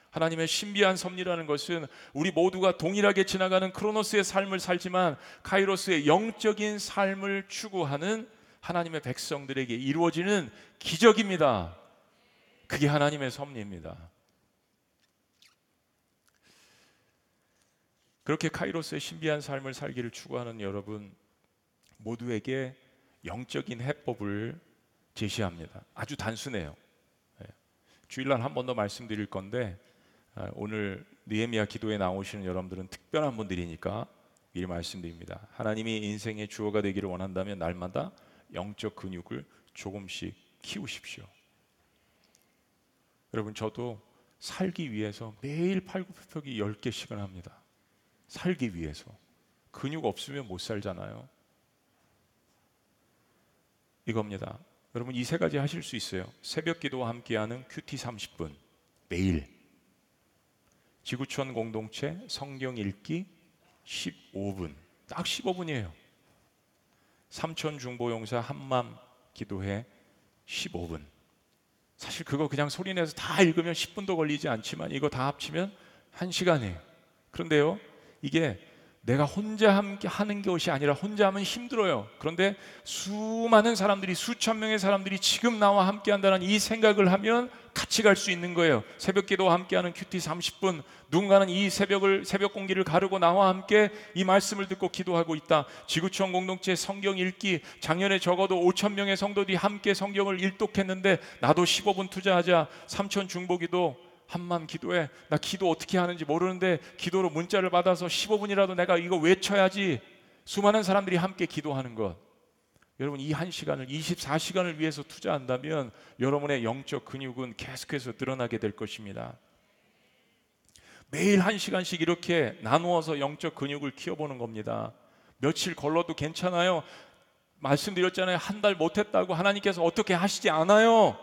하나님의 신비한 섭리라는 것은 우리 모두가 동일하게 지나가는 크로노스의 삶을 살지만 카이로스의 영적인 삶을 추구하는 하나님의 백성들에게 이루어지는 기적입니다. 그게 하나님의 섭리입니다. 그렇게 카이로스의 신비한 삶을 살기를 추구하는 여러분 모두에게 영적인 해법을 제시합니다. 아주 단순해요. 주일날 한 번 더 말씀드릴 건데 오늘 느헤미야 기도에 나오시는 여러분들은 특별한 분들이니까 미리 말씀드립니다. 하나님이 인생의 주어가 되기를 원한다면 날마다 영적 근육을 조금씩 키우십시오. 여러분, 저도 살기 위해서 매일 팔굽혀펴기 10개씩은 합니다. 살기 위해서. 근육 없으면 못 살잖아요. 이겁니다. 여러분, 이 3가지 하실 수 있어요. 새벽 기도와 함께하는 큐티 30분 매일, 지구촌 공동체 성경 읽기 15분, 딱 15분이에요. 삼촌 중보용사 한맘 기도회 15분. 사실 그거 그냥 소리내서 다 읽으면 10분도 걸리지 않지만 이거 다 합치면 1시간이에요. 그런데요, 이게 내가 혼자 함께 하는 것이 아니라 혼자 하면 힘들어요. 그런데 수많은 사람들이, 수천 명의 사람들이 지금 나와 함께 한다는 이 생각을 하면 같이 갈 수 있는 거예요. 새벽기도와 함께하는 큐티 30분, 누군가는 이 새벽 공기를 가르고 나와 함께 이 말씀을 듣고 기도하고 있다. 지구촌 공동체 성경 읽기, 작년에 적어도 5천 명의 성도들이 함께 성경을 일독했는데 나도 15분 투자하자. 삼천 중보기도 한만 기도해. 나 기도 어떻게 하는지 모르는데 기도로 문자를 받아서 15분이라도 내가 이거 외쳐야지. 수많은 사람들이 함께 기도하는 것. 여러분, 이 한 시간을 24시간을 위해서 투자한다면 여러분의 영적 근육은 계속해서 늘어나게 될 것입니다. 매일 한 시간씩 이렇게 나누어서 영적 근육을 키워보는 겁니다. 며칠 걸러도 괜찮아요. 말씀드렸잖아요. 한 달 못했다고 하나님께서 어떻게 하시지 않아요.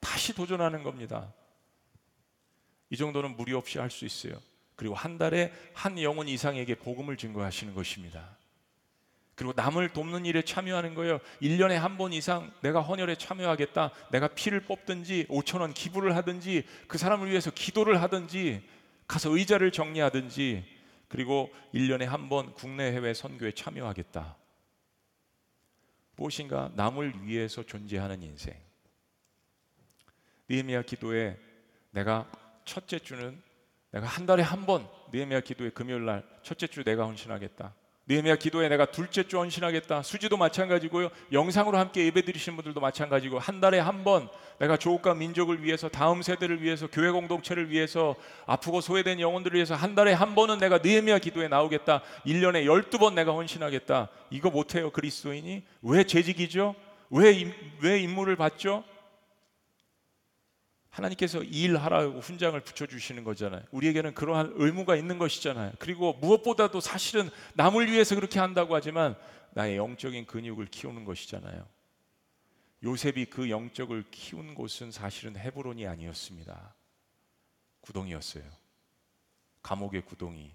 다시 도전하는 겁니다. 이 정도는 무리 없이 할 수 있어요. 그리고 한 달에 한 영혼 이상에게 복음을 증거하시는 것입니다. 그리고 남을 돕는 일에 참여하는 거예요. 1년에 한 번 이상 내가 헌혈에 참여하겠다. 내가 피를 뽑든지 5,000원 기부를 하든지 그 사람을 위해서 기도를 하든지 가서 의자를 정리하든지 그리고 1년에 한 번 국내 해외 선교에 참여하겠다. 무엇인가 남을 위해서 존재하는 인생. 느헤미야 기도에 내가 첫째 주는 내가 한 달에 한 번 느헤미야 기도에 금요일 날 첫째 주 내가 헌신하겠다. 느헤미야 기도에 내가 둘째 주 헌신하겠다. 수지도 마찬가지고요. 영상으로 함께 예배드리시는 분들도 마찬가지고 한 달에 한 번 내가 조국과 민족을 위해서, 다음 세대를 위해서, 교회 공동체를 위해서, 아프고 소외된 영혼들을 위해서 한 달에 한 번은 내가 느헤미야 기도에 나오겠다. 1년에 12번 내가 헌신하겠다. 이거 못해요 그리스도인이. 왜 재직이죠? 왜 임무를 받죠? 하나님께서 일하라고 훈장을 붙여주시는 거잖아요. 우리에게는 그러한 의무가 있는 것이잖아요. 그리고 무엇보다도 사실은 남을 위해서 그렇게 한다고 하지만 나의 영적인 근육을 키우는 것이잖아요. 요셉이 그 영적을 키운 곳은 사실은 헤브론이 아니었습니다. 구덩이였어요. 감옥의 구덩이,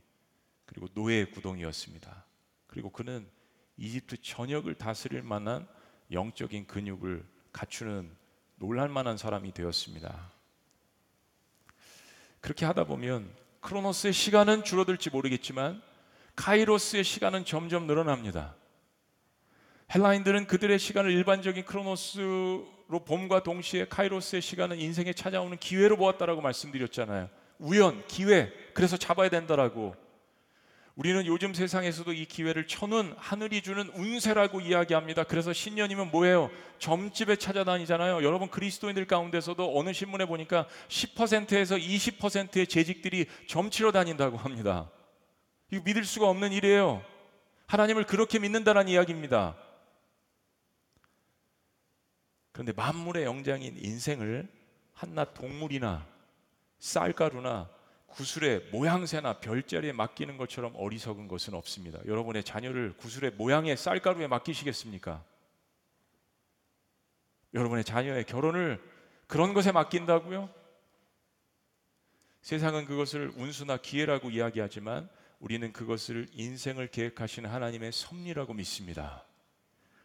그리고 노예의 구덩이였습니다. 그리고 그는 이집트 전역을 다스릴 만한 영적인 근육을 갖추는 놀랄만한 사람이 되었습니다. 그렇게 하다 보면 크로노스의 시간은 줄어들지 모르겠지만 카이로스의 시간은 점점 늘어납니다. 헬라인들은 그들의 시간을 일반적인 크로노스로 봄과 동시에 카이로스의 시간은 인생에 찾아오는 기회로 보았다라고 말씀드렸잖아요. 우연, 기회, 그래서 잡아야 된다라고. 우리는 요즘 세상에서도 이 기회를 천운, 하늘이 주는 운세라고 이야기합니다. 그래서 신년이면 뭐예요? 점집에 찾아다니잖아요. 여러분, 그리스도인들 가운데서도 어느 신문에 보니까 10%에서 20%의 재직들이 점치러 다닌다고 합니다. 이거 믿을 수가 없는 일이에요. 하나님을 그렇게 믿는다는 이야기입니다. 그런데 만물의 영장인 인생을 한낱 동물이나 쌀가루나 구슬의 모양새나 별자리에 맡기는 것처럼 어리석은 것은 없습니다. 여러분의 자녀를 구슬의 모양의 쌀가루에 맡기시겠습니까? 여러분의 자녀의 결혼을 그런 것에 맡긴다고요? 세상은 그것을 운수나 기회라고 이야기하지만 우리는 그것을 인생을 계획하시는 하나님의 섭리라고 믿습니다.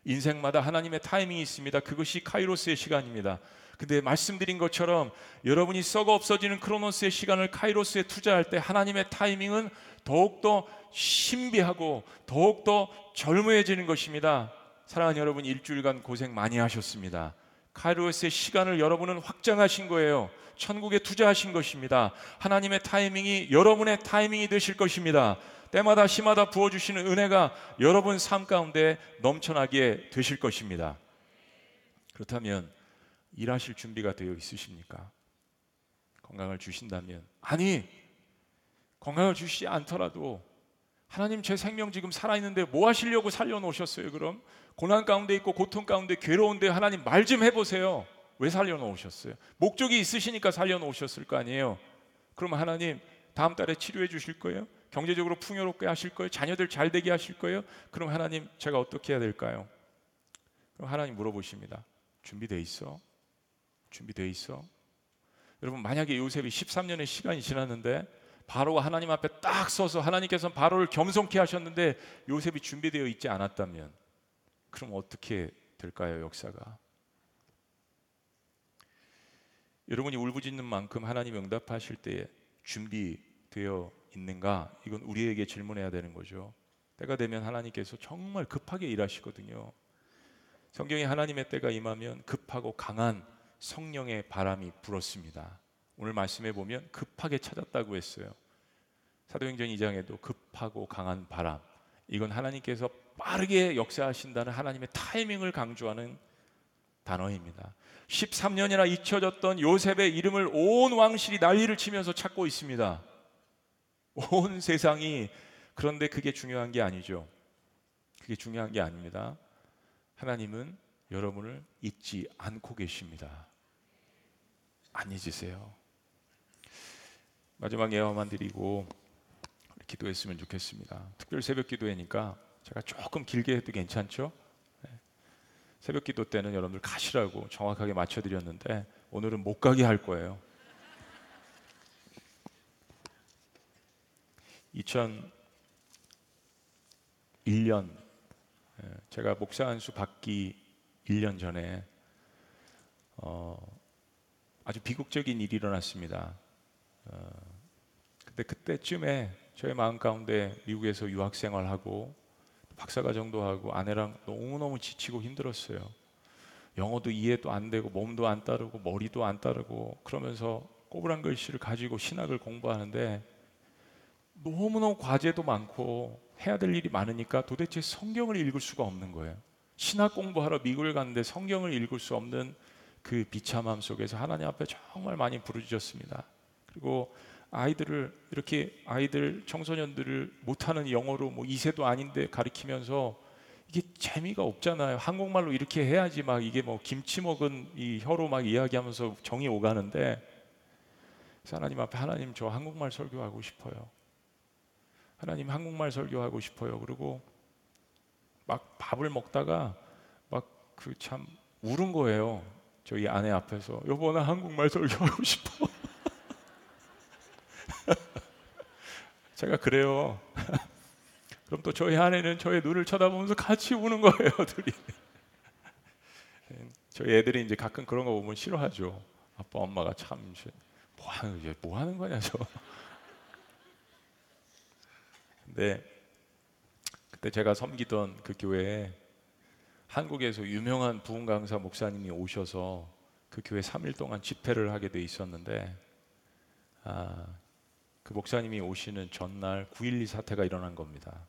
인생마다 하나님의 타이밍이 있습니다. 그것이 카이로스의 시간입니다. 근데 말씀드린 것처럼 여러분이 썩어 없어지는 크로노스의 시간을 카이로스에 투자할 때 하나님의 타이밍은 더욱더 신비하고 더욱더 젊어해지는 것입니다. 사랑하는 여러분, 일주일간 고생 많이 하셨습니다. 카이로스의 시간을 여러분은 확장하신 거예요. 천국에 투자하신 것입니다. 하나님의 타이밍이 여러분의 타이밍이 되실 것입니다. 때마다 시마다 부어주시는 은혜가 여러분 삶 가운데 넘쳐나게 되실 것입니다. 그렇다면 일하실 준비가 되어 있으십니까? 건강을 주신다면, 아니 건강을 주시지 않더라도 하나님 제 생명 지금 살아있는데 뭐 하시려고 살려놓으셨어요? 그럼 고난 가운데 있고 고통 가운데 괴로운데 하나님 말 좀 해보세요. 왜 살려놓으셨어요? 목적이 있으시니까 살려놓으셨을 거 아니에요. 그럼 하나님 다음 달에 치료해 주실 거예요? 경제적으로 풍요롭게 하실 거예요? 자녀들 잘 되게 하실 거예요? 그럼 하나님 제가 어떻게 해야 될까요? 그럼 하나님 물어보십니다. 준비돼 있어? 준비되어 있어? 여러분, 만약에 요셉이 13년의 시간이 지났는데 바로가 하나님 앞에 딱 서서 하나님께서는 바로를 겸손케 하셨는데 요셉이 준비되어 있지 않았다면 그럼 어떻게 될까요? 역사가. 여러분이 울부짖는 만큼 하나님 응답하실 때에 준비되어 있는가? 이건 우리에게 질문해야 되는 거죠. 때가 되면 하나님께서 정말 급하게 일하시거든요. 성경에 하나님의 때가 임하면 급하고 강한 성령의 바람이 불었습니다. 오늘 말씀해 보면 급하게 찾았다고 했어요. 사도행전 2장에도 급하고 강한 바람, 이건 하나님께서 빠르게 역사하신다는 하나님의 타이밍을 강조하는 단어입니다. 13년이나 잊혀졌던 요셉의 이름을 온 왕실이 난리를 치면서 찾고 있습니다. 온 세상이. 그런데 그게 중요한 게 아니죠. 그게 중요한 게 아닙니다. 하나님은 여러분을 잊지 않고 계십니다. 안 잊으세요. 마지막 예화만 드리고 기도했으면 좋겠습니다. 특별 새벽 기도회니까 제가 조금 길게 해도 괜찮죠? 새벽 기도 때는 여러분들 가시라고 정확하게 맞춰드렸는데 오늘은 못 가게 할 거예요. 2001년 제가 목사 안수 받기 1년 전에 아주 비극적인 일이 일어났습니다. 근데 그때쯤에 저의 마음 가운데 미국에서 유학생활하고 박사과정도 하고 아내랑 너무너무 지치고 힘들었어요. 영어도 이해도 안 되고 몸도 안 따르고 머리도 안 따르고 그러면서 꼬부란 글씨를 가지고 신학을 공부하는데 너무너무 과제도 많고 해야 될 일이 많으니까 도대체 성경을 읽을 수가 없는 거예요. 신학 공부하러 미국을 갔는데 성경을 읽을 수 없는 그 비참함 속에서 하나님 앞에 정말 많이 부르짖었습니다. 그리고 아이들을 이렇게 청소년들을 못하는 영어로 2세도 아닌데 가르치면서 이게 재미가 없잖아요. 한국말로 이렇게 해야지 막 이게 김치 먹은 이 혀로 막 이야기하면서 정이 오가는데, 그래서 하나님 앞에 하나님 저 한국말 설교하고 싶어요. 하나님 한국말 설교하고 싶어요. 그리고 막 밥을 먹다가 막 그 참 울은 거예요. 저희 아내 앞에서 여보 나 한국말 설교하고 싶어. 제가 그래요. 그럼 또 저희 아내는 저의 눈을 쳐다보면서 같이 우는 거예요, 둘이. 저희 애들이 이제 가끔 그런 거 보면 싫어하죠. 아빠 엄마가 참 뭐 하는 거냐 저. 근데 그때 제가 섬기던 그 교회에 한국에서 유명한 부흥 강사 목사님이 오셔서 그 교회 3일 동안 집회를 하게 돼 있었는데, 그 목사님이 오시는 전날 9.12 사태가 일어난 겁니다.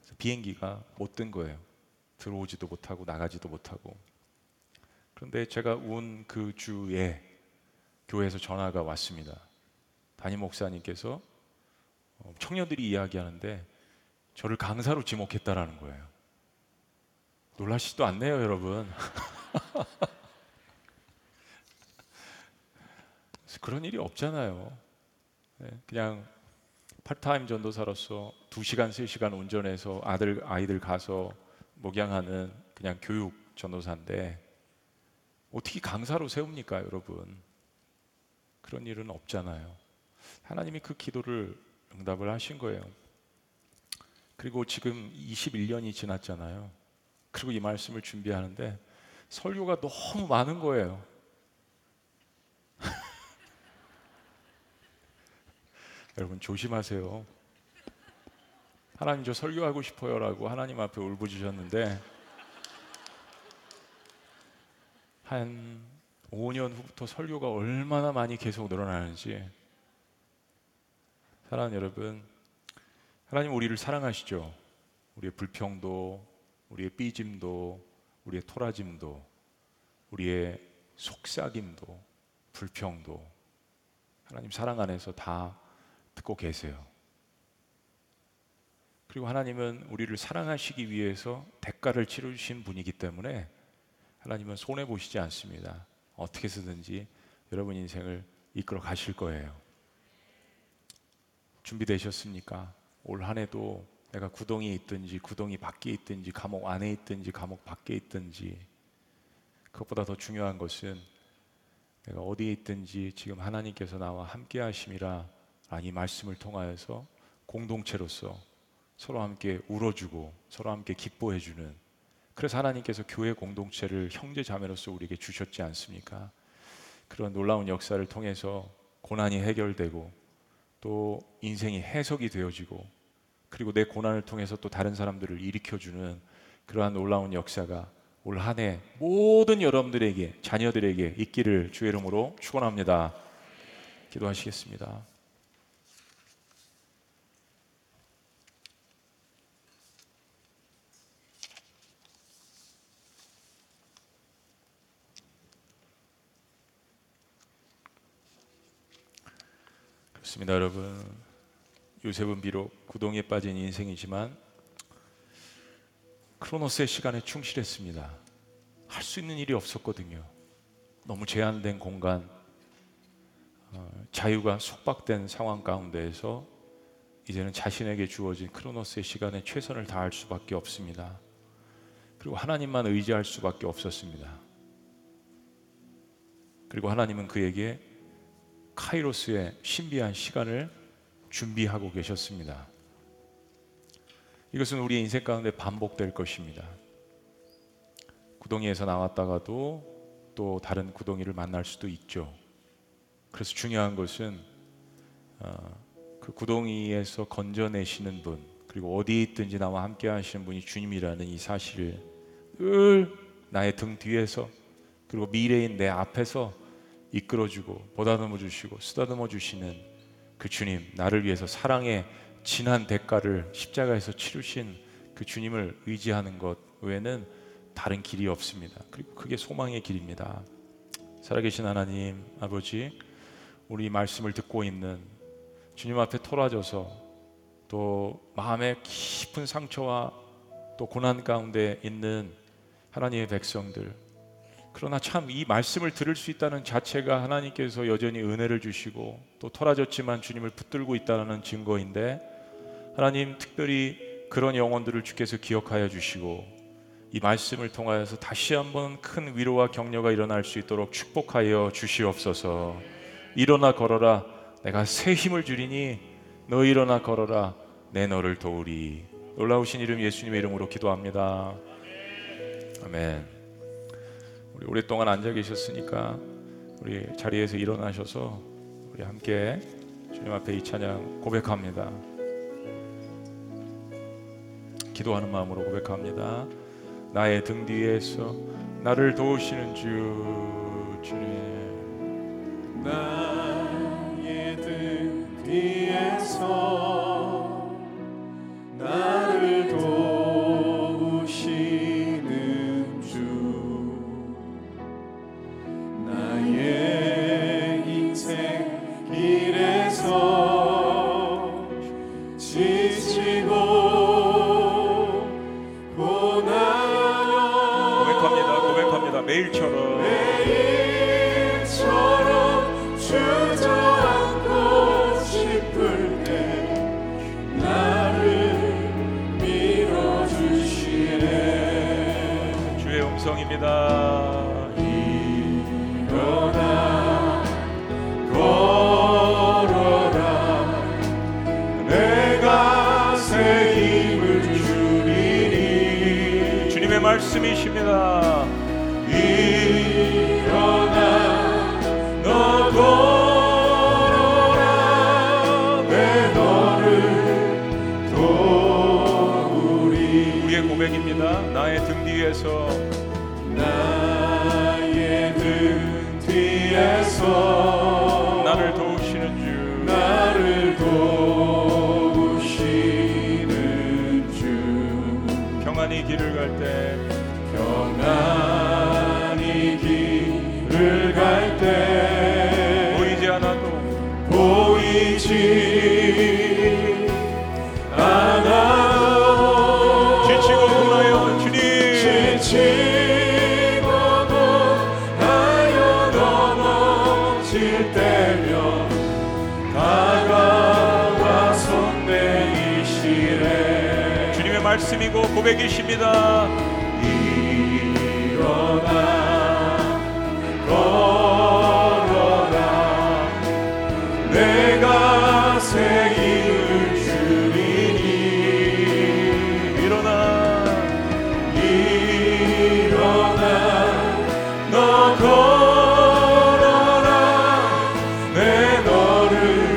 그래서 비행기가 못 뜬 거예요. 들어오지도 못하고 나가지도 못하고. 그런데 제가 온 그 주에 교회에서 전화가 왔습니다. 담임 목사님께서 청년들이 이야기하는데 저를 강사로 지목했다라는 거예요. 놀라시지도 않네요, 여러분. 그런 일이 없잖아요. 그냥 파트타임 전도사로서 2시간, 3시간 운전해서 아이들 가서 목양하는 그냥 교육 전도사인데 어떻게 강사로 세웁니까, 여러분? 그런 일은 없잖아요. 하나님이 그 기도를 응답을 하신 거예요. 그리고 지금 21년이 지났잖아요. 그리고 이 말씀을 준비하는데 설교가 너무 많은 거예요. 여러분 조심하세요. 하나님 저 설교하고 싶어요 라고 하나님 앞에 울부짖었는데 한 5년 후부터 설교가 얼마나 많이 계속 늘어나는지. 사랑하는 여러분, 하나님 우리를 사랑하시죠. 우리의 불평도, 우리의 삐짐도, 우리의 토라짐도, 우리의 속삭임도, 불평도 하나님 사랑 안에서 다 듣고 계세요. 그리고 하나님은 우리를 사랑하시기 위해서 대가를 치르신 분이기 때문에 하나님은 손해보시지 않습니다. 어떻게 쓰든지 여러분 인생을 이끌어 가실 거예요. 준비되셨습니까? 올 한 해도 내가 구덩이에 있든지 구덩이 밖에 있든지 감옥 안에 있든지 감옥 밖에 있든지, 그것보다 더 중요한 것은 내가 어디에 있든지 지금 하나님께서 나와 함께 하심이라 이 말씀을 통하여서 공동체로서 서로 함께 울어주고 서로 함께 기뻐해주는, 그래서 하나님께서 교회 공동체를 형제 자매로서 우리에게 주셨지 않습니까? 그런 놀라운 역사를 통해서 고난이 해결되고 또 인생이 해석이 되어지고 그리고 내 고난을 통해서 또 다른 사람들을 일으켜주는 그러한 놀라운 역사가 올 한 해 모든 여러분들에게, 자녀들에게 있기를 주의 이름으로 축원합니다. 기도하시겠습니다. 그렇습니다, 여러분. 요셉은 비록 구덩이에 빠진 인생이지만 크로노스의 시간에 충실했습니다. 할 수 있는 일이 없었거든요. 너무 제한된 공간, 자유가 속박된 상황 가운데에서 이제는 자신에게 주어진 크로노스의 시간에 최선을 다할 수밖에 없습니다. 그리고 하나님만 의지할 수밖에 없었습니다. 그리고 하나님은 그에게 카이로스의 신비한 시간을 준비하고 계셨습니다. 이것은 우리의 인생 가운데 반복될 것입니다. 구덩이에서 나왔다가도 또 다른 구덩이를 만날 수도 있죠. 그래서 중요한 것은 그 구덩이에서 건져내시는 분, 그리고 어디에 있든지 나와 함께 하시는 분이 주님이라는 이 사실을 늘 나의 등 뒤에서 그리고 미래인 내 앞에서 이끌어주고 보다듬어 주시고 쓰다듬어 주시는 그 주님, 나를 위해서 사랑의 진한 대가를 십자가에서 치르신 그 주님을 의지하는 것 외에는 다른 길이 없습니다. 그리고 그게 소망의 길입니다. 살아계신 하나님 아버지, 우리 말씀을 듣고 있는 주님 앞에 토라져서 또 마음의 깊은 상처와 또 고난 가운데 있는 하나님의 백성들, 그러나 참 이 말씀을 들을 수 있다는 자체가 하나님께서 여전히 은혜를 주시고 또 토라졌지만 주님을 붙들고 있다는 증거인데, 하나님 특별히 그런 영혼들을 주께서 기억하여 주시고 이 말씀을 통하여서 다시 한번 큰 위로와 격려가 일어날 수 있도록 축복하여 주시옵소서. 일어나 걸어라, 내가 새 힘을 주리니 너 일어나 걸어라, 내 너를 도우리. 놀라우신 이름 예수님의 이름으로 기도합니다. 아멘. 우리 오랫동안 앉아 계셨으니까 우리 자리에서 일어나셔서 우리 함께 주님 앞에 이 찬양 고백합니다. 기도하는 마음으로 고백합니다. 나의 등 뒤에서 나를 도우시는 주, 주님. 나의 등 뒤에서 나를 도우시는 주, 나의 인생 길에서 지치고 매일처럼 주저앉고 싶을 때 나를 밀어주시네. 주의 음성입니다. 일어나 걸어라, 내가 새 힘을 주리니. 주님의 말씀이십니다. 일어나 너 걸어라, 내 너를 도우리. 우리의 고백입니다. 나의 등 뒤에서, 나의 등 뒤에서 나를 도우시는 주, 나를 도우시는 주. 평안히 길을 갈 때, 평안히 길을 갈 때 보이지 않아도, 보이지 않아도 지치고 곤하여 주님, 지치고 곤하여 넘어질 때면 다가와 손 내이시네. 주님의 말씀이고 고백이십니다. 걸어라, 내가 새 힘을 주리니. 일어나, 일어나 너 걸어라, 내 너를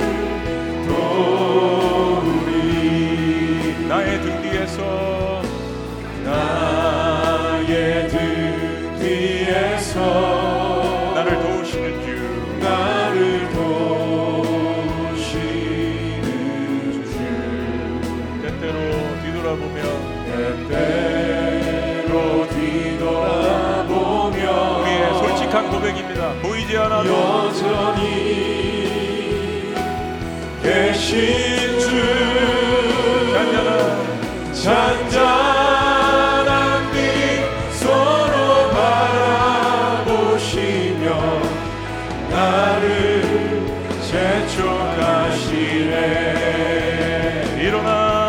계신 주 잔잔한 빛 서로 바라보시며 나를 재촉하시네. 일어나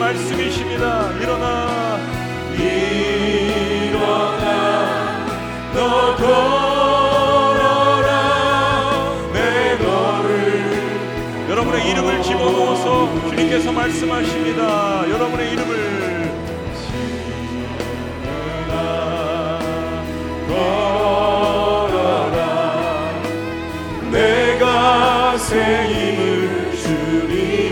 말씀이십니다. 일어나 너 걸어라 내 너를. 여러분의 이름을 집어넣어서 주님께서 말씀하십니다. 여러분의 이름을 걸어라 내가 새 힘을 주리니.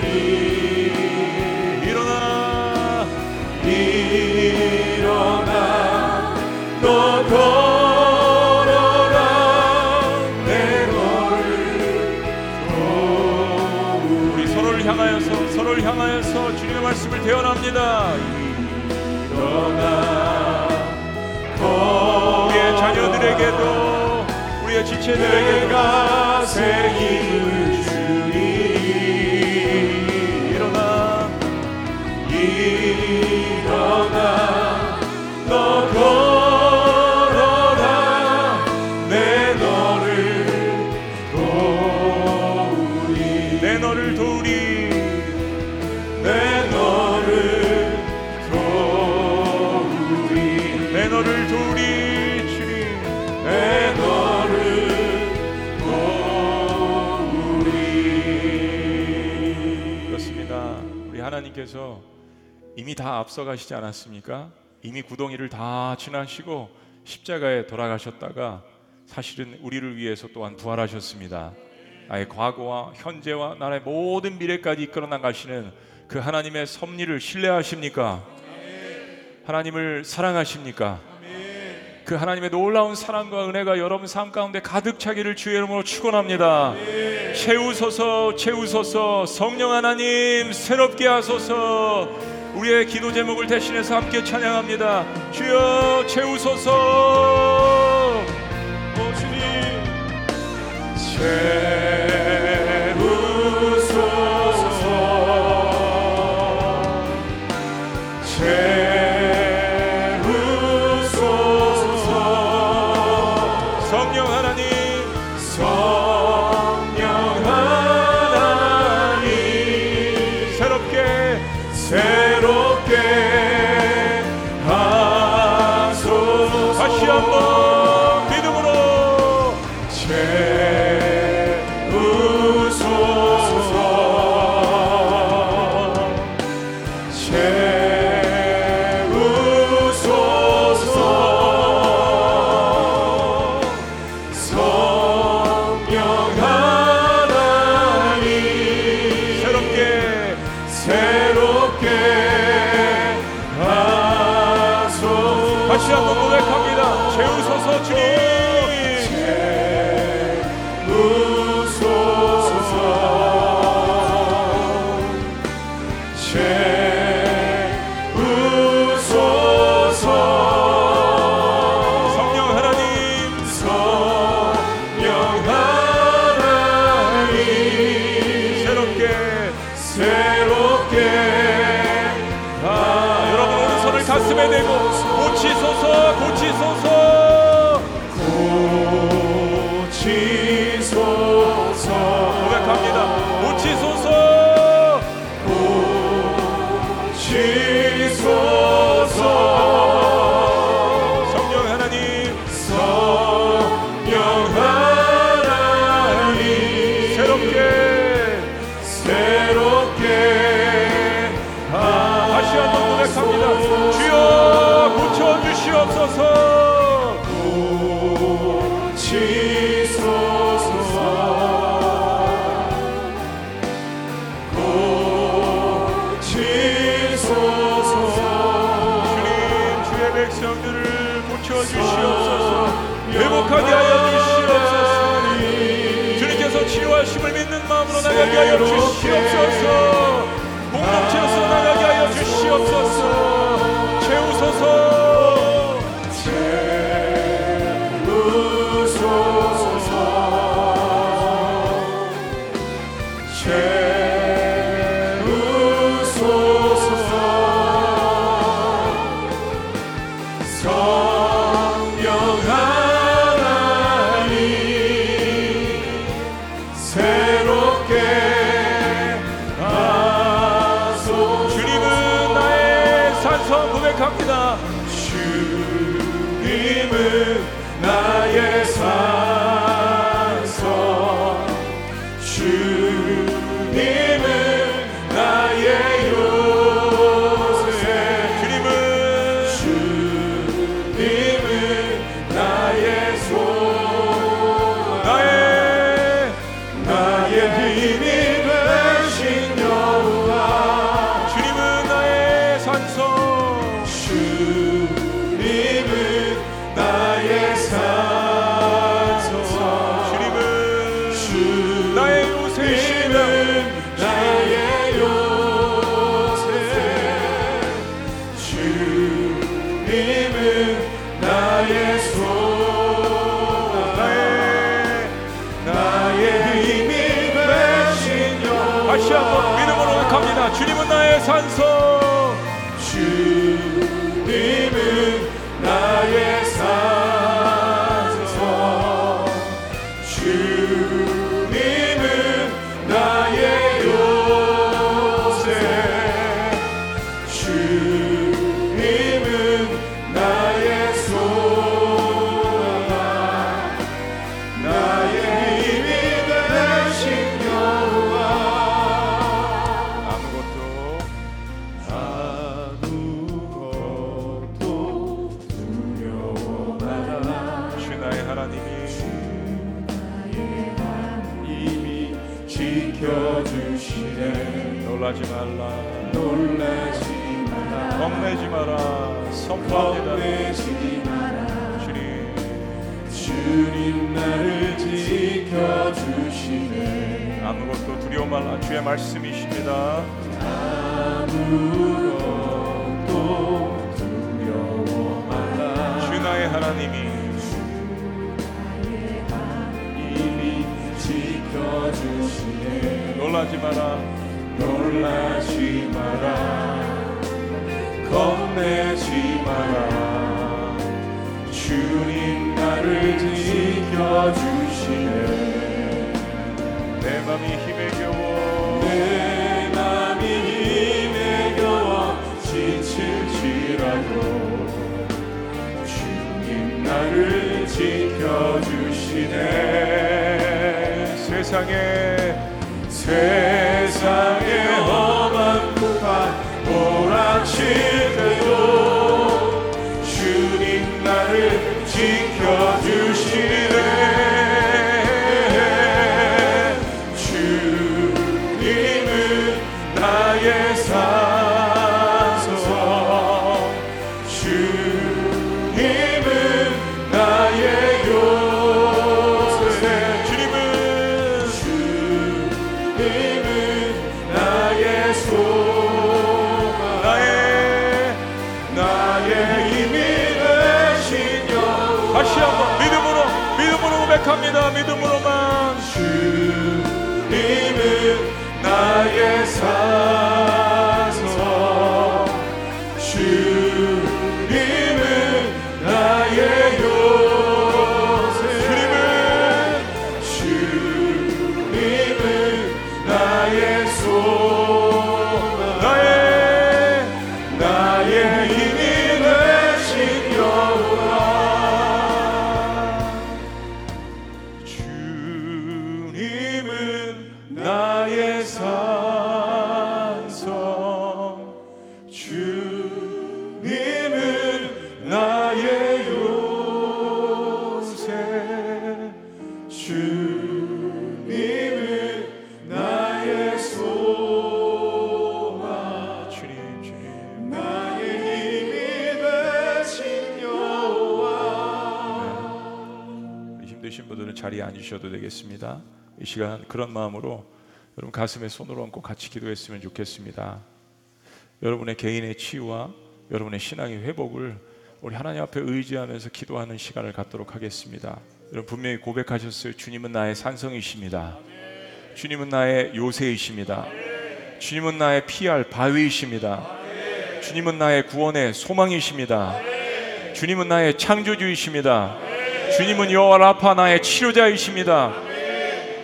너 걸어라 내 너를 걸어. 우리 서로를 향하여서 주님의 말씀을 대언합니다. 일어나 걸어라 우리의 자녀들에게도 우리의 지체들에게도 내가 새 힘을 주니. 일어나 너 걸어라 하나님께서 이미 다 앞서가시지 않았습니까? 이미 구덩이를 다 지나시고 십자가에 돌아가셨다가 사실은 우리를 위해서 또한 부활하셨습니다. 나의 과거와 현재와 나의 모든 미래까지 이끌어 나가시는 그 하나님의 섭리를 신뢰하십니까? 하나님을 사랑하십니까? 그 하나님의 놀라운 사랑과 은혜가 여러분 삶 가운데 가득 차기를 주의 이름으로 축원합니다. 채우소서 성령 하나님 새롭게 하소서. 우리의 기도 제목을 대신해서 함께 찬양합니다. 주여 채우소서. 오 주님 채우소서. 주님께서 치료하심을 믿는 마음으로 나가게 하여 주시옵소서. 공동체에서 나가게 고백합니다. 주님은 나의 산소, 주님은 나의 산소, 주님은 나의 요셉, 주님은 나의 소망, 나의 힘이 되신 여호와. 아무것도 두려워 말라. 주 나의 하나님이 이미 지켜주시네. 놀라지 말라, 놀라지 마라, 겁내지 마라. 선포합니다. 겁내지 마라. 주님, 주님 나를 지켜주시네. 아무것도 두려워 말라. 주의 말씀이십니다. 아무것도 두려워 말라. 주 나의 하나님이 이미 지켜주시네. 놀라지 마라, 놀라지 마라, 겁내지 마라. 주님 나를 지켜주시네. 내 맘이 힘에 겨워, 내 맘이 힘에 겨워 지칠지라도 주님 나를 지켜주시네. 세상에 험한 구간 몰아칠 때도 주님 나를 지켜주시네. 주님은 나의 산소, 주님은 나의 요새, 주님은 나의 소망, 나의 힘이 되신 여호와. 다시 한번 믿음으로 고백합니다. 믿음으로만. 주님은 나의 산소, 주님은 나의 요새, 주님은 나의 소망, 나의 힘이 되신 여호와. 주님은 나의 산성, 주님은 나의 요새, 주님은 나의 소망, 주님 나의 힘이 되신 여호와. 힘드신 분들은 자리에 앉으셔도 되겠습니다. 이 시간 그런 마음으로 여러분 가슴에 손을 얹고 같이 기도했으면 좋겠습니다. 여러분의 개인의 치유와 여러분의 신앙의 회복을 우리 하나님 앞에 의지하면서 기도하는 시간을 갖도록 하겠습니다. 여러분 분명히 고백하셨어요. 주님은 나의 산성이십니다. 주님은 나의 요새이십니다. 주님은 나의 피할 바위이십니다. 주님은 나의 구원의 소망이십니다. 주님은 나의 창조주이십니다. 주님은 여호와 라파 나의 치료자이십니다.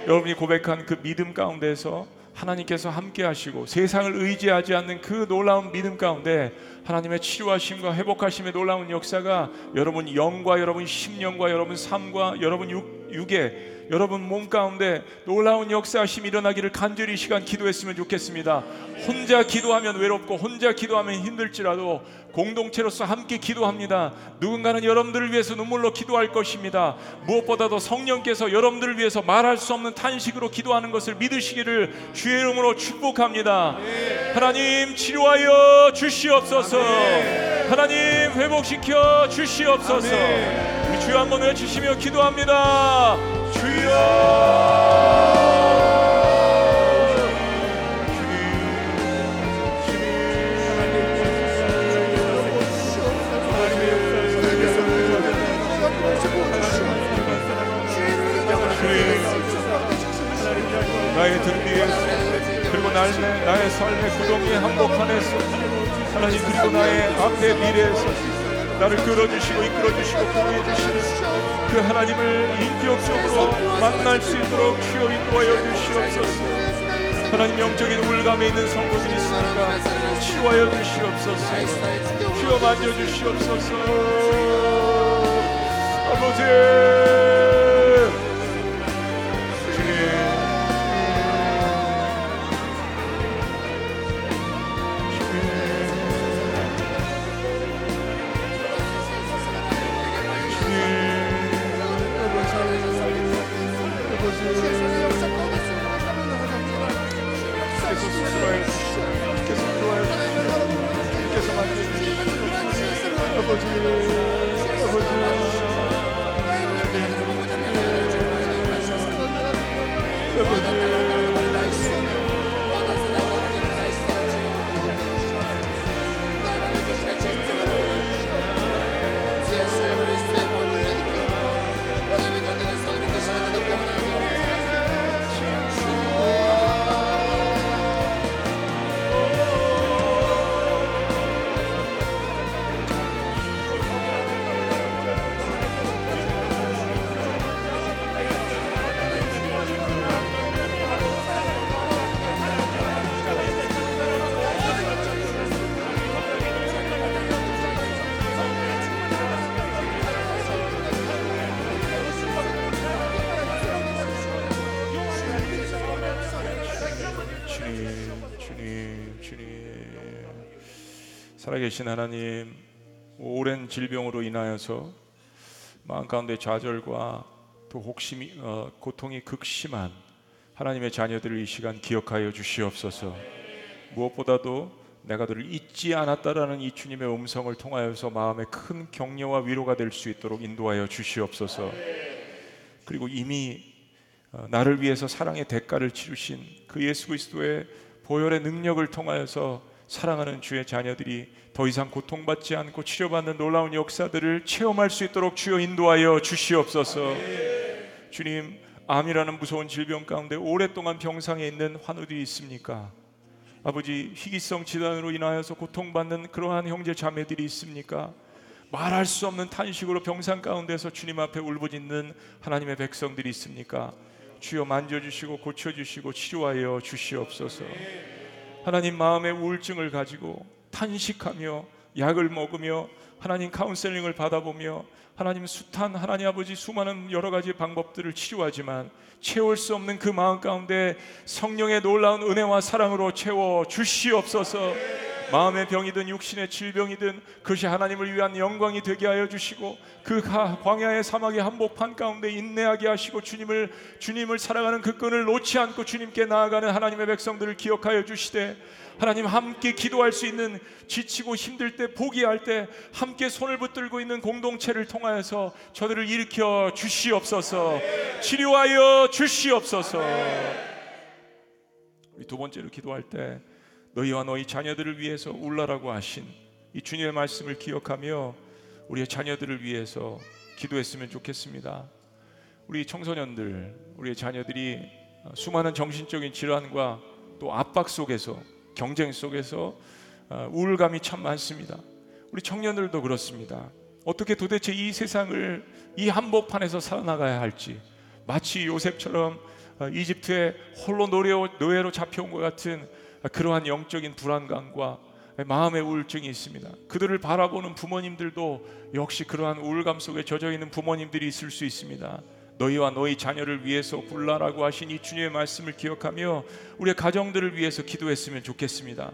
여러분이 고백한 그 믿음 가운데서 하나님께서 함께 하시고 세상을 의지하지 않는 그 놀라운 믿음 가운데 하나님의 치료하심과 회복하심의 놀라운 역사가 여러분 영과 여러분 심령과 여러분 삶과 여러분 육에 여러분 몸 가운데 놀라운 역사하심이 일어나기를 간절히 이 시간 기도했으면 좋겠습니다. 혼자 기도하면 외롭고 혼자 기도하면 힘들지라도 공동체로서 함께 기도합니다. 누군가는 여러분들을 위해서 눈물로 기도할 것입니다. 무엇보다도 성령께서 여러분들을 위해서 말할 수 없는 탄식으로 기도하는 것을 믿으시기를 주의 이름으로 축복합니다. 네. 하나님 치료하여 주시옵소서. 네. 하나님 회복시켜 주시옵소서. 네. 우리 주여 한번 외치시며 기도합니다. 주여, 나의 등뒤에 그리고 나의 삶에 하나님의 구덩이에 한복판에서 하나님 그리고 나의 앞에 미래에서 나를 끌어주시고 이끌어주시고 보호해주시는 그 하나님을 인격적으로 만날 수 있도록 기어 인도하여 주시옵소서. 하나님 영적인 울감에 있는 성도들이 있으니까 치유하여 주시옵소서. 치유 만져 주시옵소서. 아버지 살아계신 하나님, 오랜 질병으로 인하여서 마음 가운데 좌절과 또 혹심이, 고통이 극심한 하나님의 자녀들을 이 시간 기억하여 주시옵소서. 무엇보다도 내가 너를 잊지 않았다라는 이 주님의 음성을 통하여서 마음에 큰 격려와 위로가 될 수 있도록 인도하여 주시옵소서. 그리고 이미 나를 위해서 사랑의 대가를 치르신 그 예수 그리스도의 보혈의 능력을 통하여서 사랑하는 주의 자녀들이 더 이상 고통받지 않고 치료받는 놀라운 역사들을 체험할 수 있도록 주여 인도하여 주시옵소서. 주님, 암이라는 무서운 질병 가운데 오랫동안 병상에 있는 환우들이 있습니까? 아버지, 희귀성 질환으로 인하여서 고통받는 그러한 형제 자매들이 있습니까? 말할 수 없는 탄식으로 병상 가운데서 주님 앞에 울부짖는 하나님의 백성들이 있습니까? 주여 만져주시고 고쳐주시고 치료하여 주시옵소서. 하나님, 마음의 우울증을 가지고 탄식하며 약을 먹으며 하나님 카운셀링을 받아보며 하나님 숱한 하나님 아버지 수많은 여러 가지 방법들을 치료하지만 채울 수 없는 그 마음 가운데 성령의 놀라운 은혜와 사랑으로 채워 주시옵소서. 마음의 병이든 육신의 질병이든 그것이 하나님을 위한 영광이 되게 하여 주시고 그 광야의 사막의 한복판 가운데 인내하게 하시고 주님을 사랑하는 그 끈을 놓지 않고 주님께 나아가는 하나님의 백성들을 기억하여 주시되, 하나님 함께 기도할 수 있는, 지치고 힘들 때 포기할 때 함께 손을 붙들고 있는 공동체를 통하여서 저들을 일으켜 주시옵소서. 치료하여 주시옵소서. 우리 두 번째로 기도할 때 너희와 너희 자녀들을 위해서 울라라고 하신 이 주님의 말씀을 기억하며 우리의 자녀들을 위해서 기도했으면 좋겠습니다. 우리 청소년들, 우리의 자녀들이 수많은 정신적인 질환과 또 압박 속에서, 경쟁 속에서 우울감이 참 많습니다. 우리 청년들도 그렇습니다. 어떻게 도대체 이 세상을, 이 한복판에서 살아나가야 할지, 마치 요셉처럼 이집트에 홀로 노예로 잡혀온 것 같은 그러한 영적인 불안감과 마음의 우울증이 있습니다. 그들을 바라보는 부모님들도 역시 그러한 우울감 속에 젖어 있는 부모님들이 있을 수 있습니다. 너희와 너희 자녀를 위해서 굴라라고 하신 이 주님의 말씀을 기억하며 우리의 가정들을 위해서 기도했으면 좋겠습니다.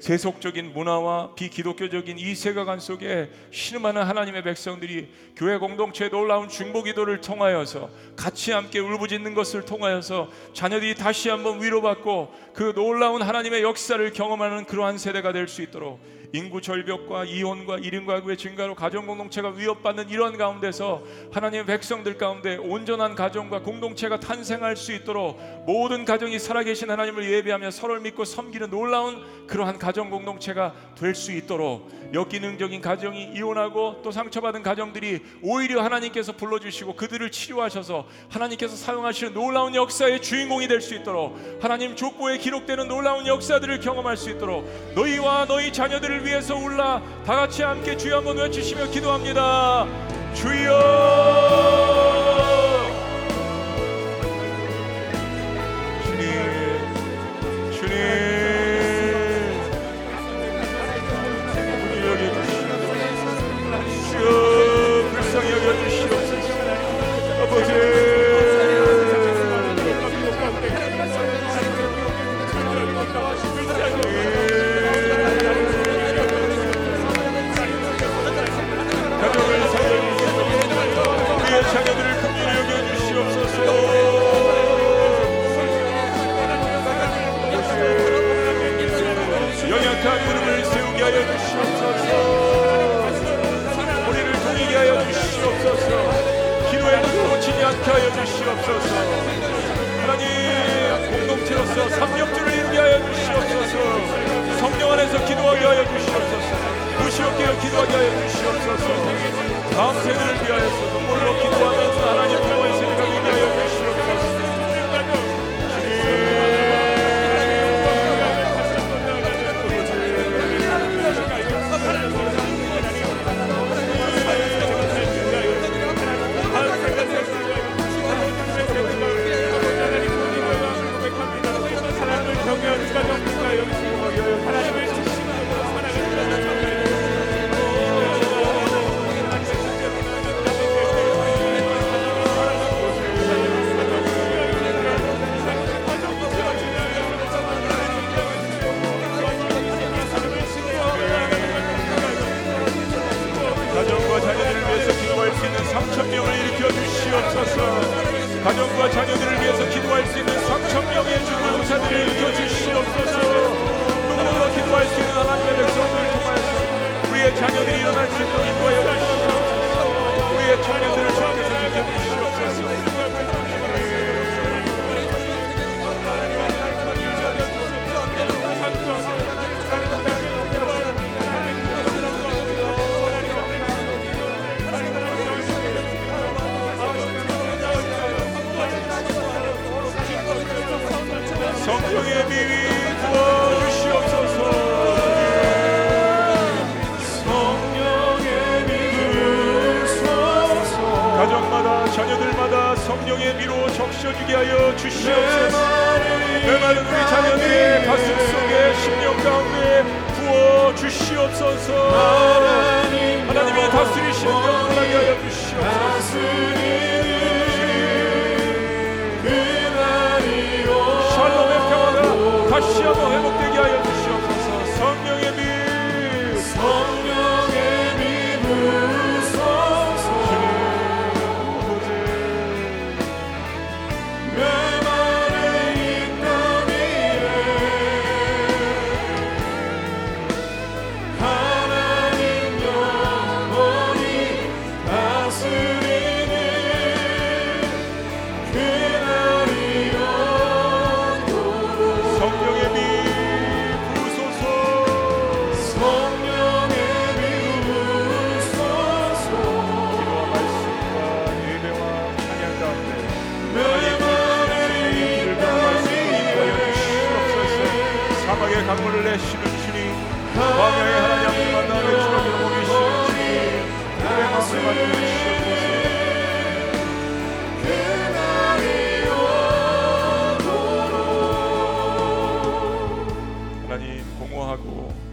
세속적인 문화와 비기독교적인 이 세계관 속에 신음하는 하나님의 백성들이 교회 공동체의 놀라운 중보기도를 통하여서 같이 함께 울부짖는 것을 통하여서 자녀들이 다시 한번 위로받고 그 놀라운 하나님의 역사를 경험하는 그러한 세대가 될 수 있도록 인구 절벽과 이혼과 1인과 그의 증가로 가정 공동체가 위협받는 이러한 가운데서 하나님의 백성들 가운데 온전한 가정과 공동체가 탄생할 수 있도록 모든 가정이 살아계신 하나님을 예배하며 서로를 믿고 섬기는 놀라운 그러한 가정 공동체가 될 수 있도록, 역기능적인 가정이 이혼하고 또 상처받은 가정들이 오히려 하나님께서 불러주시고 그들을 치료하셔서 하나님께서 사용하시는 놀라운 역사의 주인공이 될 수 있도록, 하나님 족보에 기록되는 놀라운 역사들을 경험할 수 있도록 너희와 너희 자녀들을 위해서 올라 다같이 함께 주여 한번 외치시며 기도합니다. 주여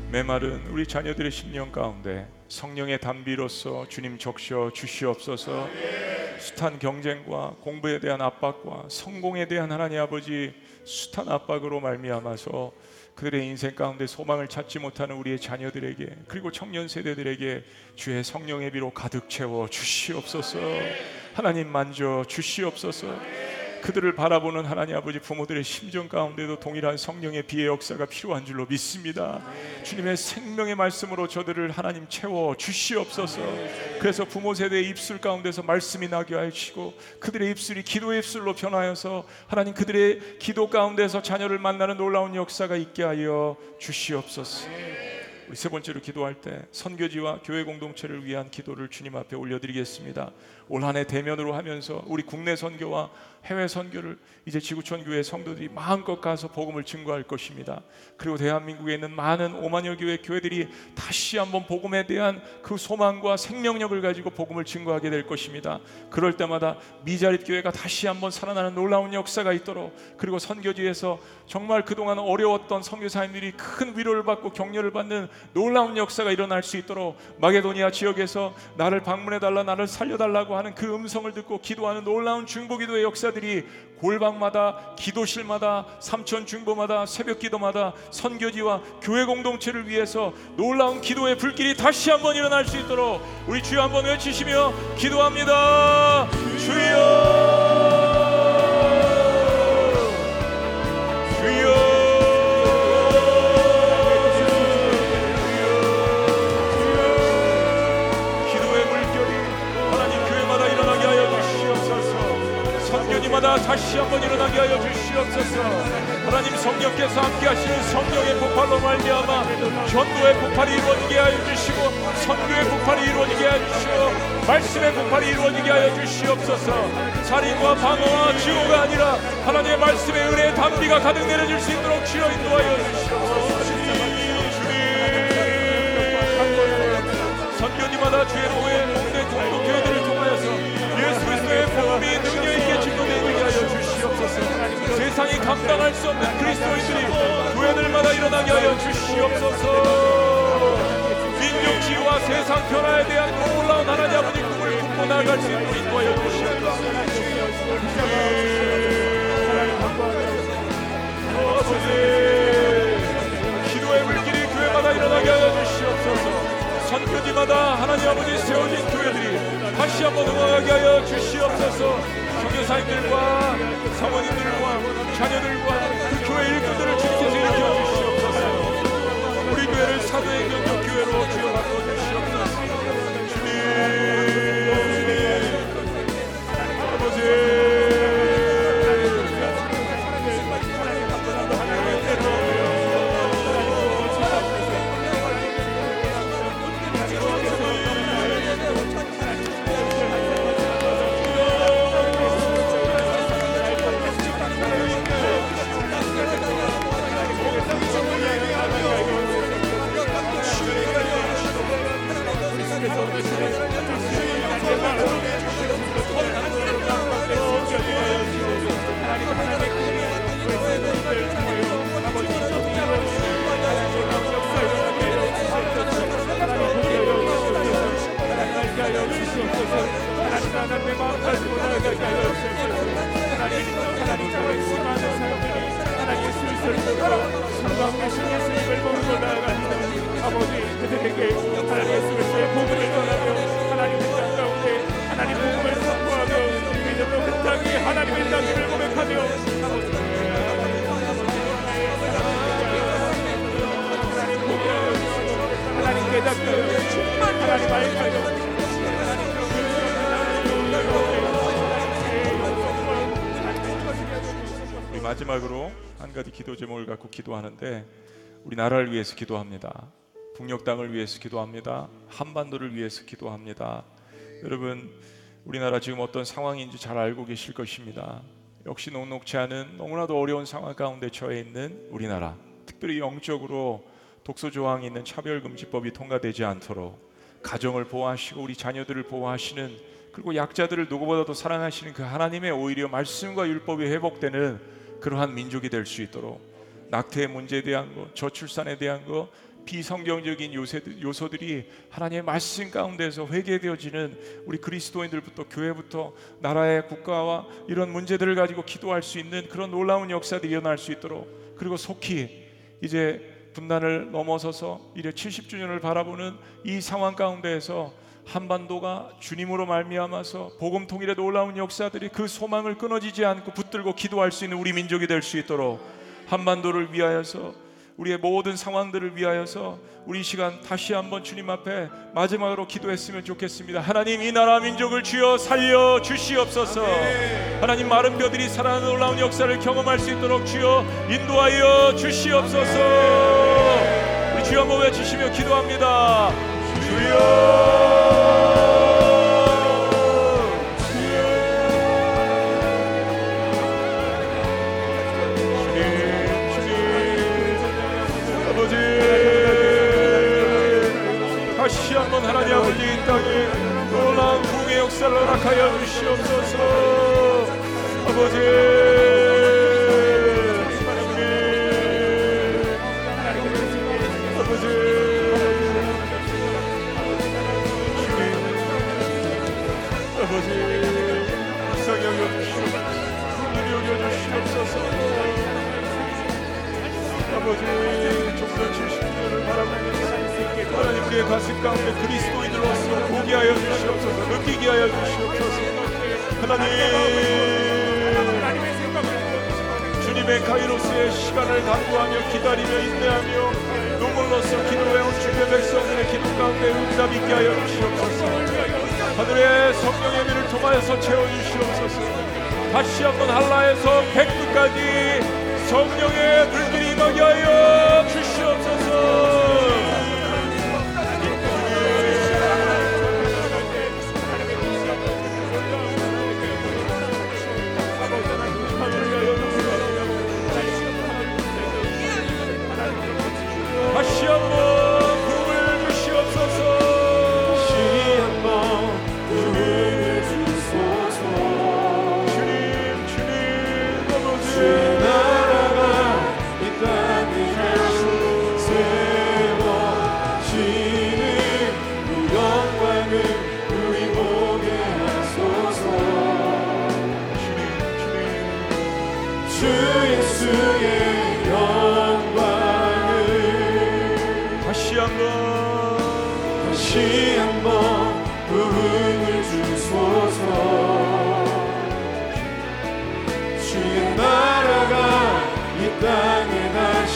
메마른 우리 자녀들의 심령 가운데 성령의 단비로서 주님 적셔 주시옵소서. 숱한 경쟁과 공부에 대한 압박과 성공에 대한 하나님 아버지 숱한 압박으로 말미암아서 그들의 인생 가운데 소망을 찾지 못하는 우리의 자녀들에게, 그리고 청년 세대들에게 주의 성령의 비로 가득 채워 주시옵소서. 하나님 만져 주시옵소서. 그들을 바라보는 하나님 아버지 부모들의 심정 가운데도 동일한 성령의 비의 역사가 필요한 줄로 믿습니다. 주님의 생명의 말씀으로 저들을 하나님 채워 주시옵소서. 그래서 부모 세대의 입술 가운데서 말씀이 나게 하시고 그들의 입술이 기도의 입술로 변하여서 하나님 그들의 기도 가운데서 자녀를 만나는 놀라운 역사가 있게 하여 주시옵소서. 우리 세 번째로 기도할 때 선교지와 교회 공동체를 위한 기도를 주님 앞에 올려드리겠습니다. 올 한 해 대면으로 하면서 우리 국내 선교와 해외 선교를 이제 지구촌 교회 성도들이 마음껏 가서 복음을 증거할 것입니다. 그리고 대한민국에 있는 많은 5만여 교회 교회들이 다시 한번 복음에 대한 그 소망과 생명력을 가지고 복음을 증거하게 될 것입니다. 그럴 때마다 미자립 교회가 다시 한번 살아나는 놀라운 역사가 있도록, 그리고 선교지에서 정말 그동안 어려웠던 선교사님들이 큰 위로를 받고 격려를 받는 놀라운 역사가 일어날 수 있도록, 마게도니아 지역에서 나를 방문해달라, 나를 살려달라고 하는 그 음성을 듣고 기도하는 놀라운 중보기도의 역사들이 골방마다, 기도실마다, 삼천 중보마다, 새벽기도마다 선교지와 교회 공동체를 위해서 놀라운 기도의 불길이 다시 한번 일어날 수 있도록 우리 주여 한번 외치시며 기도합니다. 주여 다시 한번 일어나게 하여 주시옵소서. 하나님 성령께서 함께하시는 성령의 폭발로 말미암아 전도의 폭발이 이루어지게 하여 주시고 선교의 폭발이 이루어지게 하여 주시고 말씀의 폭발이 이루어지게 하여 주시옵소서. 살인과 방어와 지옥가 아니라 하나님의 말씀의 은혜의 담비가 가득 내려질 수 있도록 주여 인도하여 주시옵소서. 선교지마다 주의 로에 공대 공동교회들을 통하여서 예수 그리스도의 복음이 능력 있게 증거되게 하여 주시옵소서. 세상이 감당할 수 없는 그리스도인들이 교회들마다 일어나게 하여 주시옵소서. 민족 치유와 세상 변화에 대한 놀라운 하나님 아버지 꿈을 품고 나아갈 수 있도록 인도하여 주시옵소서. 기도의 물길이 교회마다 일어나게 하여 주시옵소서. 선교지마다 하나님 아버지 세워진 교회들이 다시 한번 응원하게 하여 주시옵소서. 선교사님들과 사모님들과 자녀들과 그 교회 일꾼들을 주님께서 일으켜 주시옵소서. 우리 교회를 사도행전 교회로 주여 바꿔 주시옵소서. 주님 아버지 기도 제목을 갖고 기도하는데, 우리 나라를 위해서 기도합니다. 북녘 땅을 위해서 기도합니다. 한반도를 위해서 기도합니다. 여러분, 우리나라 지금 어떤 상황인지 잘 알고 계실 것입니다. 역시 녹록지 않은 너무나도 어려운 상황 가운데 처해 있는 우리나라, 특별히 영적으로 독소 조항이 있는 차별금지법이 통과되지 않도록 가정을 보호하시고 우리 자녀들을 보호하시는, 그리고 약자들을 누구보다도 사랑하시는 그 하나님의 오히려 말씀과 율법이 회복되는 그러한 민족이 될 수 있도록, 낙태의 문제에 대한 것, 저출산에 대한 것, 비성경적인 요소들이 하나님의 말씀 가운데서 회개되어지는 우리 그리스도인들부터 교회부터 나라의 국가와 이런 문제들을 가지고 기도할 수 있는 그런 놀라운 역사들이 일어날 수 있도록, 그리고 속히 이제 분단을 넘어서서 이제 70주년을 바라보는 이 상황 가운데에서 한반도가 주님으로 말미암아서 복음 통일에 놀라운 역사들이 그 소망을 끊어지지 않고 붙들고 기도할 수 있는 우리 민족이 될 수 있도록, 한반도를 위하여서 우리의 모든 상황들을 위하여서 우리 시간 다시 한번 주님 앞에 마지막으로 기도했으면 좋겠습니다. 하나님, 이 나라 민족을 주여 살려 주시옵소서. 하나님, 마른 뼈들이 살아나는 놀라운 역사를 경험할 수 있도록 주여 인도하여 주시옵소서. 우리 주여 한번 외치시며 기도합니다. 주여. 다시 한번 하나님 아버지, 이 땅에 놀라운 부흥의 역사를 허락하여 주시옵소서. 아버지, 아버지, 불쌍히 여겨주시옵소서. 불쌍히 여겨주시옵소서. 아버지, 종전 70년을 바라보겠습니다. 하나님, 우리의 가슴 가운데 그리스도인으로서 보게 하여 주시옵소서, 느끼게 하여 주시옵소서. 하나님, 주님의 카이로스의 시간을 간구하며 기다리며 인내하며 눈물로써 기도해온 주의 백성들의 기도 가운데 응답 있게 하여 주시옵소서. 하늘의 성령의 비를 통하여서 채워주시옵소서. 다시 한번 한라에서 백두까지 성령의 불길이 임하게 하여 주시옵소서. 다시 한번 부흥을 주시옵소서. 다시 한번 부흥을 주소서. 주님, 주님, 아버지, 주의 나라가 이 땅을 세워지는 그 영광을 우리 보게 하소서. 주님, 주님, 주 예수의 다시 한번 부흥을 주소서. 주의 나라가 이 땅에 다시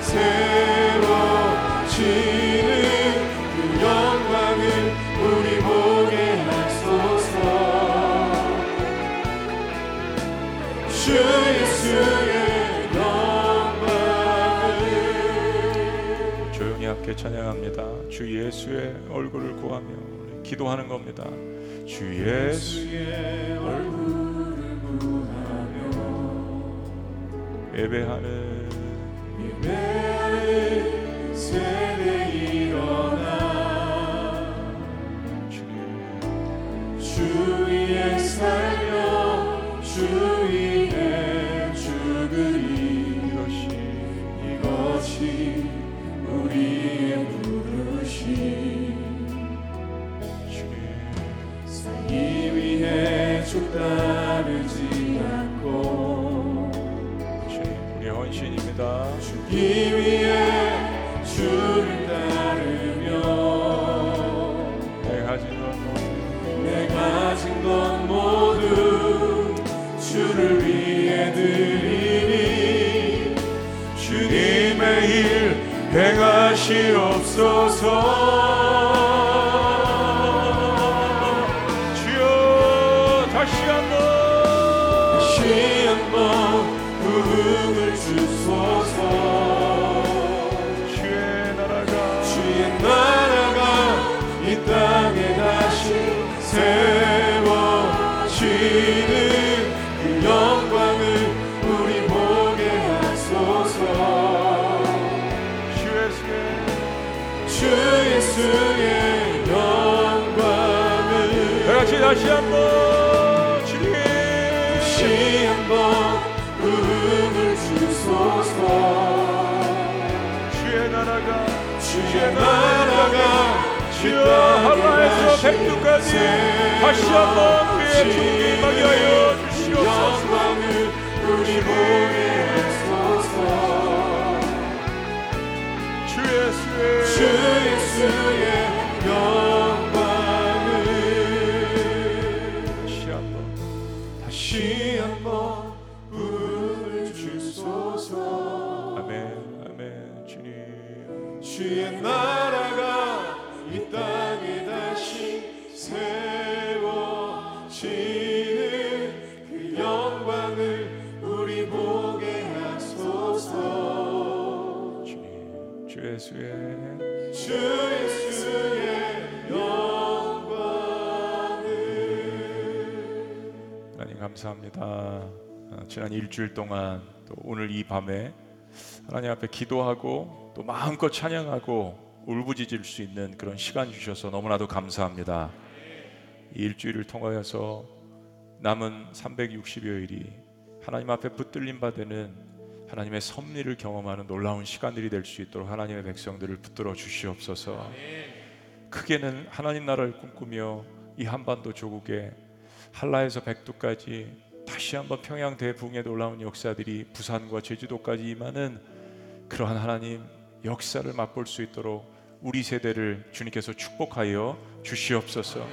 세워지는 그 영광을 우리 보게 하소서. 주 예수의 영광을 조용히 함께 찬양합니다. 주 예수의 얼굴을 구하며 기도하는 겁니다. 주 예수의 얼굴을 구하며 예배하는 세대 일어나 주 위에 살며 주 위에 죽으리. 이것이 우리의 살기 위해 죽다르지 않고 주님, 우리의 헌신입니다. 죽기 위해 주를 따르며 내가 가진 것 모두 주를 위해 드리니 주님의 일 행하시옵소서. 부흥을 주소서. 주의 나라가 이 땅에 다시 세워지는 그 영광을 우리 보게 하소서. 주 예수의 영광을 같이 다시 한번 주님 다시 한번 부흥을 주소서. 주의 나라가 주와 하나에서 백두까지 다시 한번 우리의 주님이 임하게 하여 주시옵소서. 영광을 우리 보게 하소서. 주 예수의 영광 주 예수의 영광을. 하나님 감사합니다. 지난 일주일 동안 또 오늘 이 밤에 하나님 앞에 기도하고 또 마음껏 찬양하고 울부짖을 수 있는 그런 시간 주셔서 너무나도 감사합니다. 이 일주일을 통하여서 남은 360여일이 하나님 앞에 붙들림 받는 하나님의 섭리를 경험하는 놀라운 시간들이 될 수 있도록 하나님의 백성들을 붙들어 주시옵소서. 크게는 하나님 나라를 꿈꾸며 이 한반도 조국에 한라에서 백두까지 다시 한번 평양 대붕의 놀라운 역사들이 부산과 제주도까지 임하는 그러한 하나님 역사를 맛볼 수 있도록 우리 세대를 주님께서 축복하여 주시옵소서.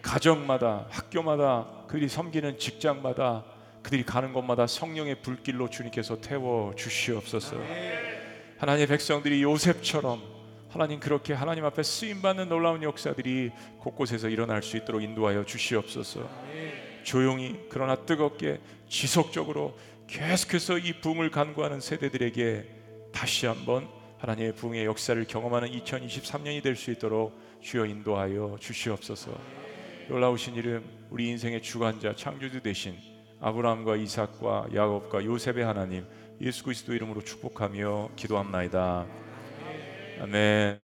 가정마다, 학교마다, 그들이 섬기는 직장마다, 그들이 가는 곳마다 성령의 불길로 주님께서 태워 주시옵소서. 하나님의 백성들이 요셉처럼 하나님 그렇게 하나님 앞에 쓰임받는 놀라운 역사들이 곳곳에서 일어날 수 있도록 인도하여 주시옵소서. 조용히 그러나 뜨겁게 지속적으로 계속해서 이 부흥을 간구하는 세대들에게 다시 한번 하나님의 부흥의 역사를 경험하는 2023년이 될 수 있도록 주여 인도하여 주시옵소서. 놀라우신 이름 우리 인생의 주관자 창조주 되신 아브라함과 이삭과 야곱과 요셉의 하나님 예수 그리스도 이름으로 축복하며 기도합나이다. 아멘.